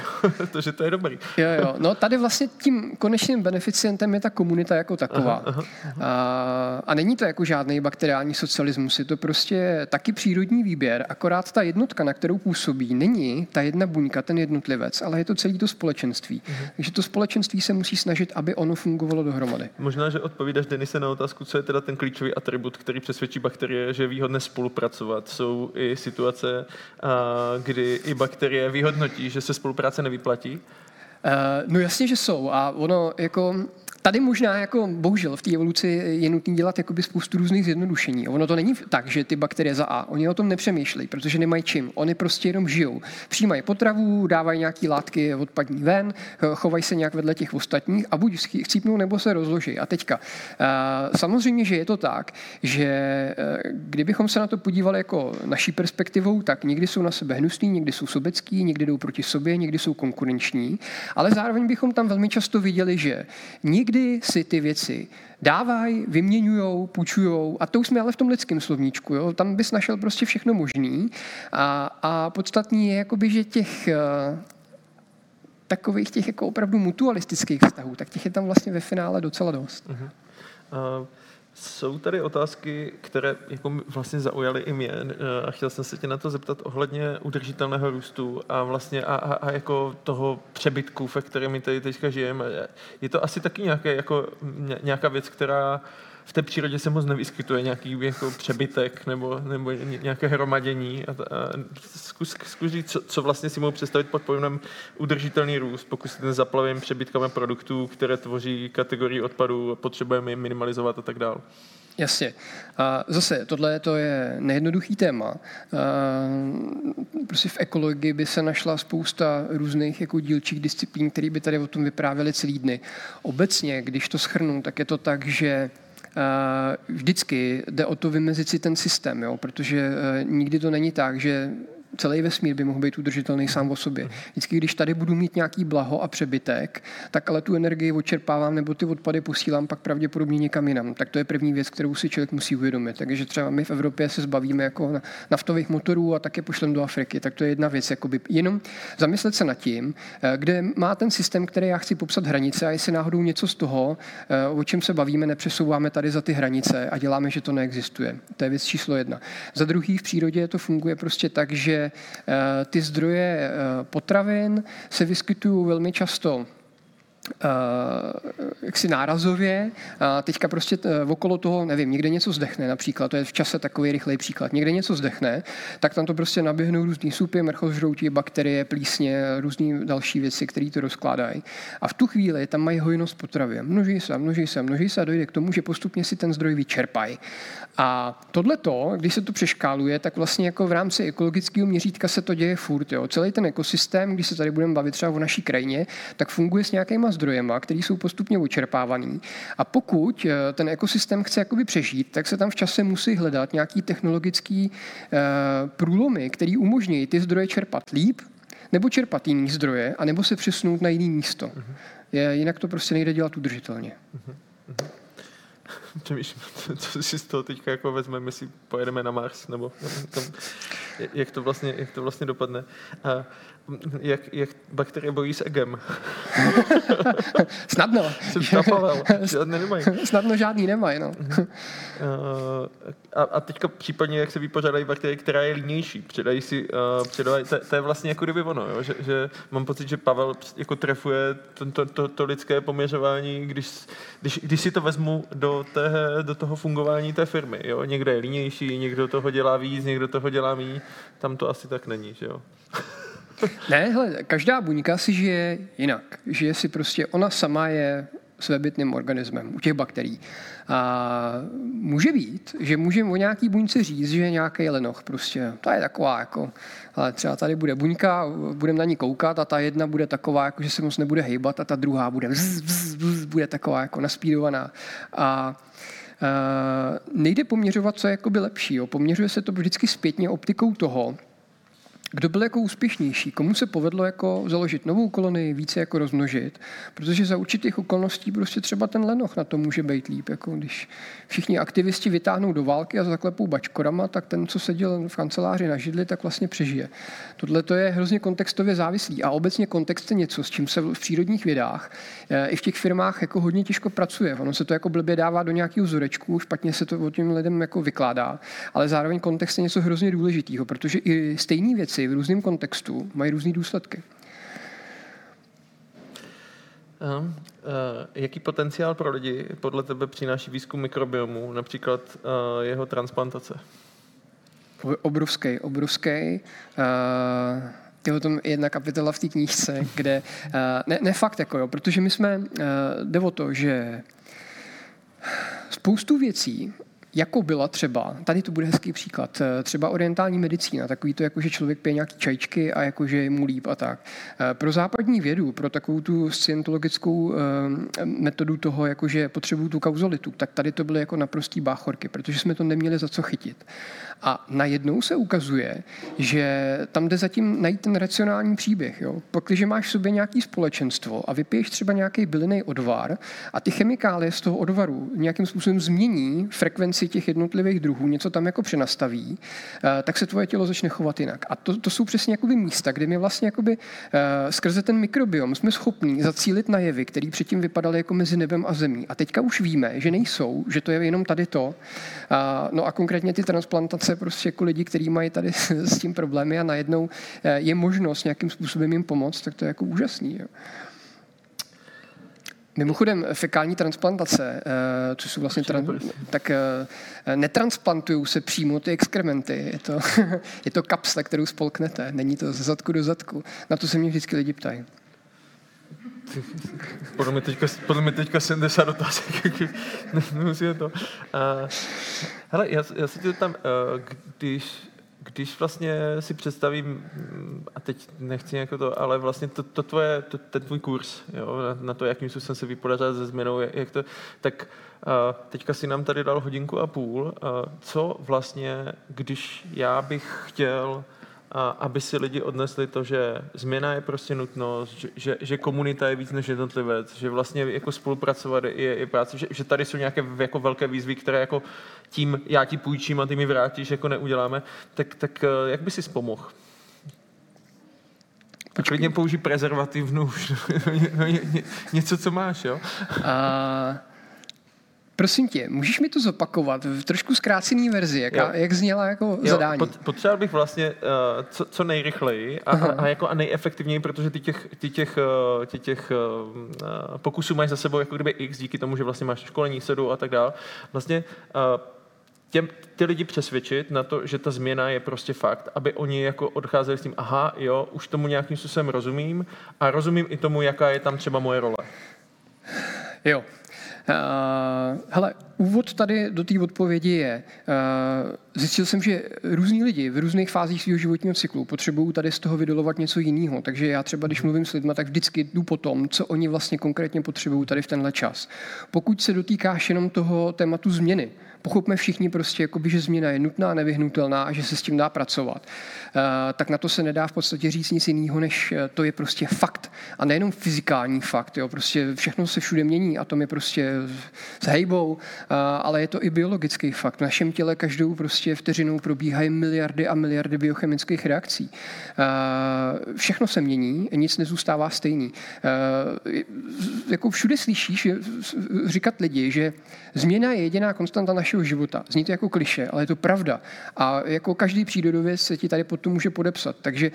to, že to je dobrý. Jo, jo, no tady vlastně tím konečným beneficientem je ta komunita jako taková. Aha, aha, aha. A, a není to jako žádný bakteriální socialismus, je to prostě taky přírodní výběr, akorát ta jednotka, na kterou působí, není ta jedna buňka, ten jednotlivec, ale je to celé to společenství. Aha. Takže to společenství se musí snažit, aby ono fungovalo dohromady. Možná, že odpovídáš, Denise, na otázku, co je teda ten klíčový atribut, který přesvědčí bakterie, že je výhodné spolupracovat. Jsou i situace, kdy i bakterie vyhodnotí, že se spolupráce nevyplatí? Uh, no jasně, že jsou. A ono jako... Tady možná jako bohužel v té evoluci je nutné dělat jakoby spoustu různých zjednodušení. Ono to není tak, že ty bakterie za A, oni o tom nepřemýšlejí, protože nemají čím. Oni prostě jenom žijou. Přijímají potravu, dávají nějaké látky odpadní ven, chovají se nějak vedle těch ostatních a buď chcípnou, nebo se rozloží. A teďka. Samozřejmě, že je to tak, že kdybychom se na to podívali jako naší perspektivou, tak někdy jsou na sebe hnusní, někdy jsou sobecký, někdy jdou proti sobě, někdy jsou konkurenční, ale zároveň bychom tam velmi často viděli, že nikdy Kdy si ty věci dávají, vyměňujou, půjčujou, a to už jsme ale v tom lidském slovníčku, jo? Tam bys našel prostě všechno možný a, a podstatný je jakoby, že těch takových těch jako opravdu mutualistických vztahů, tak těch je tam vlastně ve finále docela dost. Uh-huh. Uh... Jsou tady otázky, které jako vlastně zaujaly i mě a chtěl jsem se tě na to zeptat ohledně udržitelného růstu a vlastně a, a, a jako toho přebytku, ve kterém my tady teďka žijeme. Je to asi taky nějaké, jako, nějaká věc, která v té přírodě se moc nevyskytuje, nějaký jako přebytek nebo, nebo nějaké hromadění. A, a zkus, zkus říct, co, co vlastně si mohu představit pod pojmem udržitelný růst, pokud si ten zaplavím přebytkami produktů, které tvoří kategorii odpadů, potřebujeme je minimalizovat a tak dále. Jasně. Zase, tohle to je nejednoduchý téma. Prostě v ekologii by se našla spousta různých jako dílčích disciplín, které by tady o tom vyprávěly celý dny. Obecně, když to shrnu, tak je to tak, že vždycky jde o to vymezit si ten systém, jo? Protože nikdy to není tak, že celý vesmír by mohl být udržitelný sám o sobě. Vždycky, když tady budu mít nějaký blaho a přebytek, tak ale tu energii odčerpávám nebo ty odpady posílám pak pravděpodobně někam jinam. Tak to je první věc, kterou si člověk musí uvědomit. Takže třeba my v Evropě se zbavíme jako naftových motorů a tak je pošlem do Afriky. Tak to je jedna věc. Jakoby jenom zamyslet se nad tím, kde má ten systém, který já chci popsat hranice, a jestli náhodou něco z toho, o čem se bavíme, nepřesouváme tady za ty hranice a děláme, že to neexistuje. To je věc číslo jedna. Za druhý, v přírodě to funguje prostě tak, že ty zdroje potravin se vyskytují velmi často jaksi nárazově. Teďka prostě okolo toho, nevím, někde něco zdechne například, to je v čase takový rychlej příklad, někde něco zdechne, tak tam to prostě naběhnou různý supy, mrchožroutí, bakterie, plísně, různý další věci, které to rozkládají. A v tu chvíli tam mají hojnost potravy. Množí se, množí se, množí se a dojde k tomu, že postupně si ten zdroj vyčerpají. A tohleto, když se to přeškáluje, tak vlastně jako v rámci ekologického měřítka se to děje furt. Jo. Celý ten ekosystém, když se tady budeme bavit třeba o naší krajině, tak funguje s nějakýma zdrojema, které jsou postupně očerpávaný. A pokud ten ekosystém chce jakoby přežít, tak se tam v čase musí hledat nějaký technologický e, průlomy, který umožní ty zdroje čerpat líp, nebo čerpat jiný zdroje, anebo se přesunout na jiný místo. Je, jinak to prostě nejde dělat udržitelně. Uh-huh. Uh-huh. Přemýšlím, co si z toho teďka jako vezmeme, jestli pojedeme na Mars, nebo tam, jak, to vlastně, jak to vlastně dopadne. A jak, jak bakterie bojí s egem? Snadno. Jsem štapoval, žádné nemají. Snadno žádný nemají, no. A, a teďka případně, jak se vypořádají bakterie, která je línější, předají si, uh, předají, to, to je vlastně jako kdyby ono, jo? Že, že mám pocit, že Pavel jako trefuje to, to, to, to lidské poměřování, když, když, když si to vezmu do, té, do toho fungování té firmy, jo? Někde je línější, někdo toho dělá víc, někdo toho dělá míň, tam to asi tak není, že jo? Ne, hele, každá buňka si žije jinak. Žije si prostě, ona sama je svébytným organismem, u těch bakterií. A může být, že můžeme o nějaký buňce říct, že je nějaký lenoch prostě. Ta je taková, jako, ale třeba tady bude buňka, budeme na ní koukat a ta jedna bude taková, jako, že se moc nebude hejbat a ta druhá bude, vz, vz, vz, bude taková jako naspídovaná. A Uh, nejde poměřovat, co je jakoby lepší. Jo. Poměřuje se to vždycky zpětně optikou toho, kdo byl jako úspěšnější, komu se povedlo jako založit novou kolonii, více jako rozmnožit, protože za určitých okolností prostě třeba ten lenoch na to může být líp. Jako když všichni aktivisti vytáhnou do války a zaklepou bačkorama, tak ten, co seděl v kanceláři na židli, tak vlastně přežije. Tohle to je hrozně kontextově závislý a obecně kontext je něco, s čím se v přírodních vědách i v těch firmách jako hodně těžko pracuje. Ono se to jako blbě dává do nějakého vzorečku, špatně se to o těm lidem jako vykládá, ale zároveň kontext je něco hrozně důležitého, protože i stejné věci v různém kontextu mají různé důsledky. Aha. Uh, jaký potenciál pro lidi podle tebe přináší výzkum mikrobiomu, například uh, jeho transplantace? Obrovský, obrovský. Uh, je o tom jedna kapitola v té knížce, kde... Uh, ne, ne fakt, jako jo, protože my jsme... Uh, jde o to, že spoustu věcí... Jako byla třeba, tady to bude hezký příklad, třeba orientální medicína, takový to, jakože člověk pije nějaký čajčky a jakože je mu líp a tak. Pro západní vědu, pro takovou tu scientologickou metodu toho, jakože potřebuju tu kauzalitu, tak tady to byly jako naprostý báchorky, protože jsme to neměli za co chytit. A najednou se ukazuje, že tam jde zatím najít ten racionální příběh. Jo? Protože máš v sobě nějaké společenstvo a vypiješ třeba nějaký bylinný odvar a ty chemikálie z toho odvaru nějakým způsobem změní frekvenci těch jednotlivých druhů, něco tam jako přenastaví, tak se tvoje tělo začne chovat jinak. A to, to jsou přesně jakoby místa, kde my vlastně jakoby skrze ten mikrobiom jsme schopní zacílit na jevy, který předtím vypadaly jako mezi nebem a zemí. A teďka už víme, že nejsou, že to je jenom tady to. No a konkrétně ty transplantace prostě jako lidi, kteří mají tady s tím problémy a najednou je možnost nějakým způsobem jim pomoct, tak to je jako úžasný. Jo. Mimochodem, fekální transplantace, což jsou vlastně, tran- tak netransplantují se přímo ty exkrementy, je to, je to kapsle, kterou spolknete, není to ze zadku do zadku. Na to se mě vždycky lidi ptají. Podle mě teďka, podle mě teďka sedmdesát otázek, nemusíme to. A, hele, já, já se tě tam, když... Když vlastně si představím, a teď nechci nějak to, ale vlastně to, to tvoje, to, ten tvůj kurz, jo, na, na to, jakým způsobem se vypořádat se změnou, jak to, tak uh, teďka si nám tady dal hodinku a půl. Uh, co vlastně, když já bych chtěl, uh, aby si lidi odnesli to, že změna je prostě nutnost, že, že, že komunita je víc než jednotlivec, že vlastně jako spolupracovat je, je práce, že, že tady jsou nějaké jako velké výzvy, které jako tím já ti půjčím a ty mi vrátíš, jako neuděláme, tak, tak jak by si pomohl? Klidně použij prezervativnu, no, ně, ně, něco, co máš, jo? A, prosím tě, můžeš mi to zopakovat v trošku zkrácený verzi, jak, jak zněla jako jo, zadání? Pot, potřeboval bych vlastně uh, co, co nejrychleji a, a, jako a nejefektivněji, protože ty těch, ty těch, uh, ty těch uh, pokusů máš za sebou jako kdyby x, díky tomu, že vlastně máš školení, sedu a tak dál. Vlastně... Uh, Těm, ty lidi přesvědčit na to, že ta změna je prostě fakt, aby oni jako odcházeli s tím, aha, jo, už tomu nějakým způsobem rozumím a rozumím i tomu, jaká je tam třeba moje role. Jo. Uh, hele, úvod tady do té odpovědi je, uh, zjistil jsem, že různý lidi v různých fázích svého životního cyklu potřebují tady z toho vydolovat něco jiného, takže já třeba, když mluvím s lidma, tak vždycky jdu po tom, co oni vlastně konkrétně potřebují tady v tenhle čas. Pokud se dotýkáš jenom toho tématu změny, pochopme všichni prostě, jakoby, že změna je nutná, nevyhnutelná a že se s tím dá pracovat. Uh, tak na to se nedá v podstatě říct nic jiného, než to je prostě fakt. A nejenom fyzikální fakt. Jo. Prostě všechno se všude mění, atomy prostě s hejbou, uh, ale je to i biologický fakt. V našem těle každou prostě vteřinou probíhají miliardy a miliardy biochemických reakcí. Uh, všechno se mění, nic nezůstává stejný. Uh, jako všude slyšíš že, říkat lidi, že změna je jediná konstanta naši života. Zní to jako klišé, ale je to pravda. A jako každý přírodověc se ti tady pod to může podepsat. Takže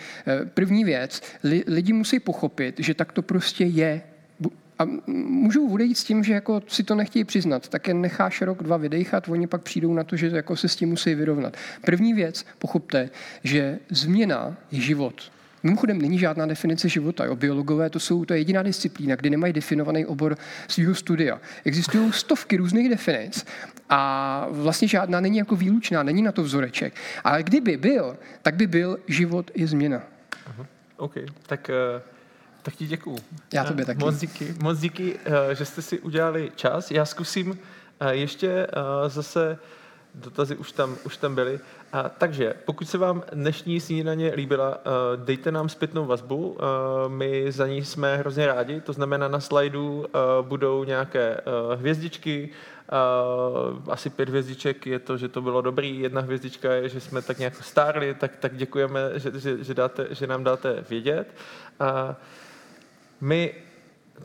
první věc, li, lidi musí pochopit, že tak to prostě je. A můžou odejít s tím, že jako si to nechtějí přiznat, tak je necháš rok, dva vydejchat, oni pak přijdou na to, že jako se s tím musí vyrovnat. První věc, pochopte, že změna je život. Mimochodem není žádná definice života. Jo. Biologové to jsou to je jediná disciplína, kdy nemají definovaný obor svého studia. Existují stovky různých definic a vlastně žádná není jako výlučná, není na to vzoreček. Ale kdyby byl, tak by byl život je změna. Aha. OK, tak... Uh... Tak ti děkuju. Já tobě taky. Moc díky, moc díky, že jste si udělali čas. Já zkusím ještě zase, dotazy už tam, už tam byly. Takže pokud se vám dnešní snídaně líbila, dejte nám zpětnou vazbu. My za ní jsme hrozně rádi. To znamená, na slajdu budou nějaké hvězdičky. Asi pět hvězdiček je to, že to bylo dobrý. Jedna hvězdička je, že jsme tak nějak stárli, tak, tak děkujeme, že, že, že, dáte, že nám dáte vědět. My,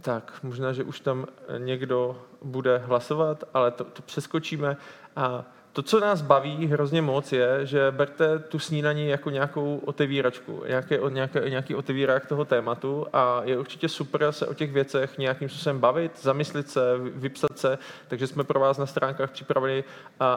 tak možná, že už tam někdo bude hlasovat, ale to, to přeskočíme. A to, co nás baví hrozně moc, je, že berte tu snídaní jako nějakou otevíračku, nějaké, nějaké, nějaký otevírák toho tématu a je určitě super se o těch věcech nějakým způsobem bavit, zamyslit se, vypsat se, takže jsme pro vás na stránkách připravili,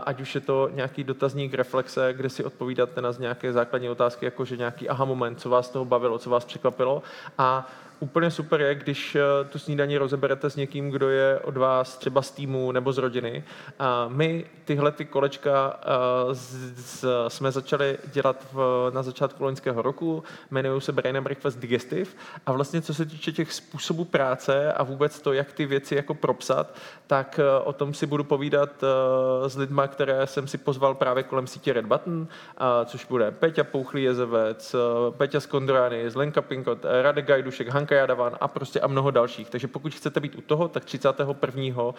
ať už je to nějaký dotazník, reflexe, kde si odpovídáte na nějaké základní otázky, jakože nějaký aha moment, co vás toho bavilo, co vás překvapilo a úplně super je, když tu snídaní rozeberete s někým, kdo je od vás třeba z týmu nebo z rodiny. A my tyhle ty kolečka z, z, jsme začali dělat v, na začátku loňského roku, jmenují se Brain and Breakfast Digestive a vlastně co se týče těch způsobů práce a vůbec to, jak ty věci jako propsat, tak o tom si budu povídat s lidma, které jsem si pozval právě kolem sítě Red Button, což bude Peťa Pouchlý Jezevec, Peťa Skondorány, Lenka Pinkot, Radek Gajdušek, Hank Kajadavan a prostě a mnoho dalších. Takže pokud chcete být u toho, tak třicátého prvního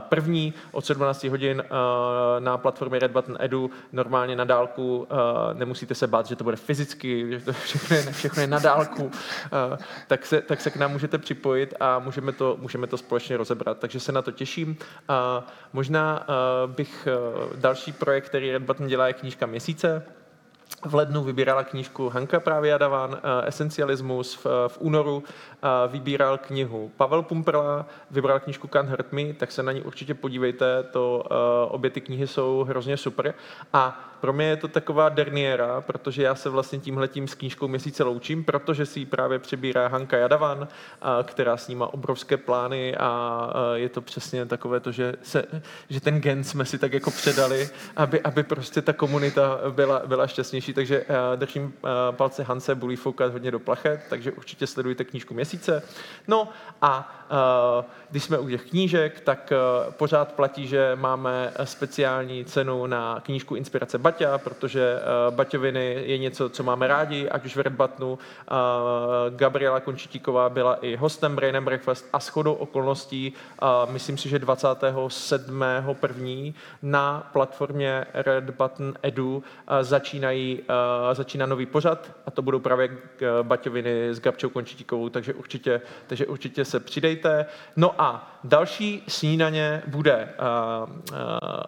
první od sedmnácti hodin na platformě Red Button Edu normálně na dálku, nemusíte se bát, že to bude fyzicky, že to všechno je, všechno je na dálku, tak se, tak se k nám můžete připojit a můžeme to, můžeme to společně rozebrat. Takže se na to těším. Možná bych další projekt, který Red Button dělá, je knížka Měsíce. V lednu vybírala knížku Hanka právě Jadavan, Esencialismus, v, v únoru vybíral knihu Pavel Pumperla, vybral knížku Can't Hurt Me, tak se na ní určitě podívejte, to, obě ty knihy jsou hrozně super. A pro mě je to taková derniéra, protože já se vlastně tímhletím s knížkou Měsíce loučím, protože si ji právě přebírá Hanka Kajadavan, která s ní má obrovské plány a je to přesně takové to, že, se, že ten gen jsme si tak jako předali, aby, aby prostě ta komunita byla, byla šťastnější. Takže držím palce Hance, budu jí foukat hodně do plachet, takže určitě sledujte knížku Měsíce. No a když jsme u těch knížek, tak pořád platí, že máme speciální cenu na knížku Inspirace Baťa, protože Baťoviny je něco, co máme rádi, ať už v Red Buttonu. Gabriela Končitíková byla i hostem Brain and Breakfast a shodou okolností, myslím si, že dvacátého sedmého prvního na platformě Red Button Edu začínají, začíná nový pořad a to budou právě Baťoviny s Gabčou Končitíkovou, takže určitě, takže určitě se přidejte. No a další snídaně bude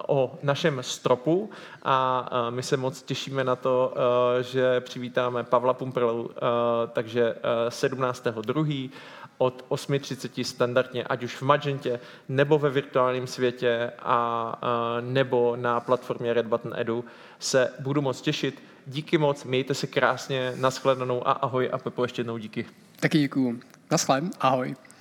o našem stropu a my se moc těšíme na to, že přivítáme Pavla Pumperlu, takže sedmnáctého druhého od osmi třiceti standardně, ať už v Magentě, nebo ve virtuálním světě, a nebo na platformě Red Button Edu se budu moc těšit. Díky moc, mějte se krásně, nashledanou a ahoj a Pepo ještě jednou díky. Taky děkuju. Naschled, ahoj.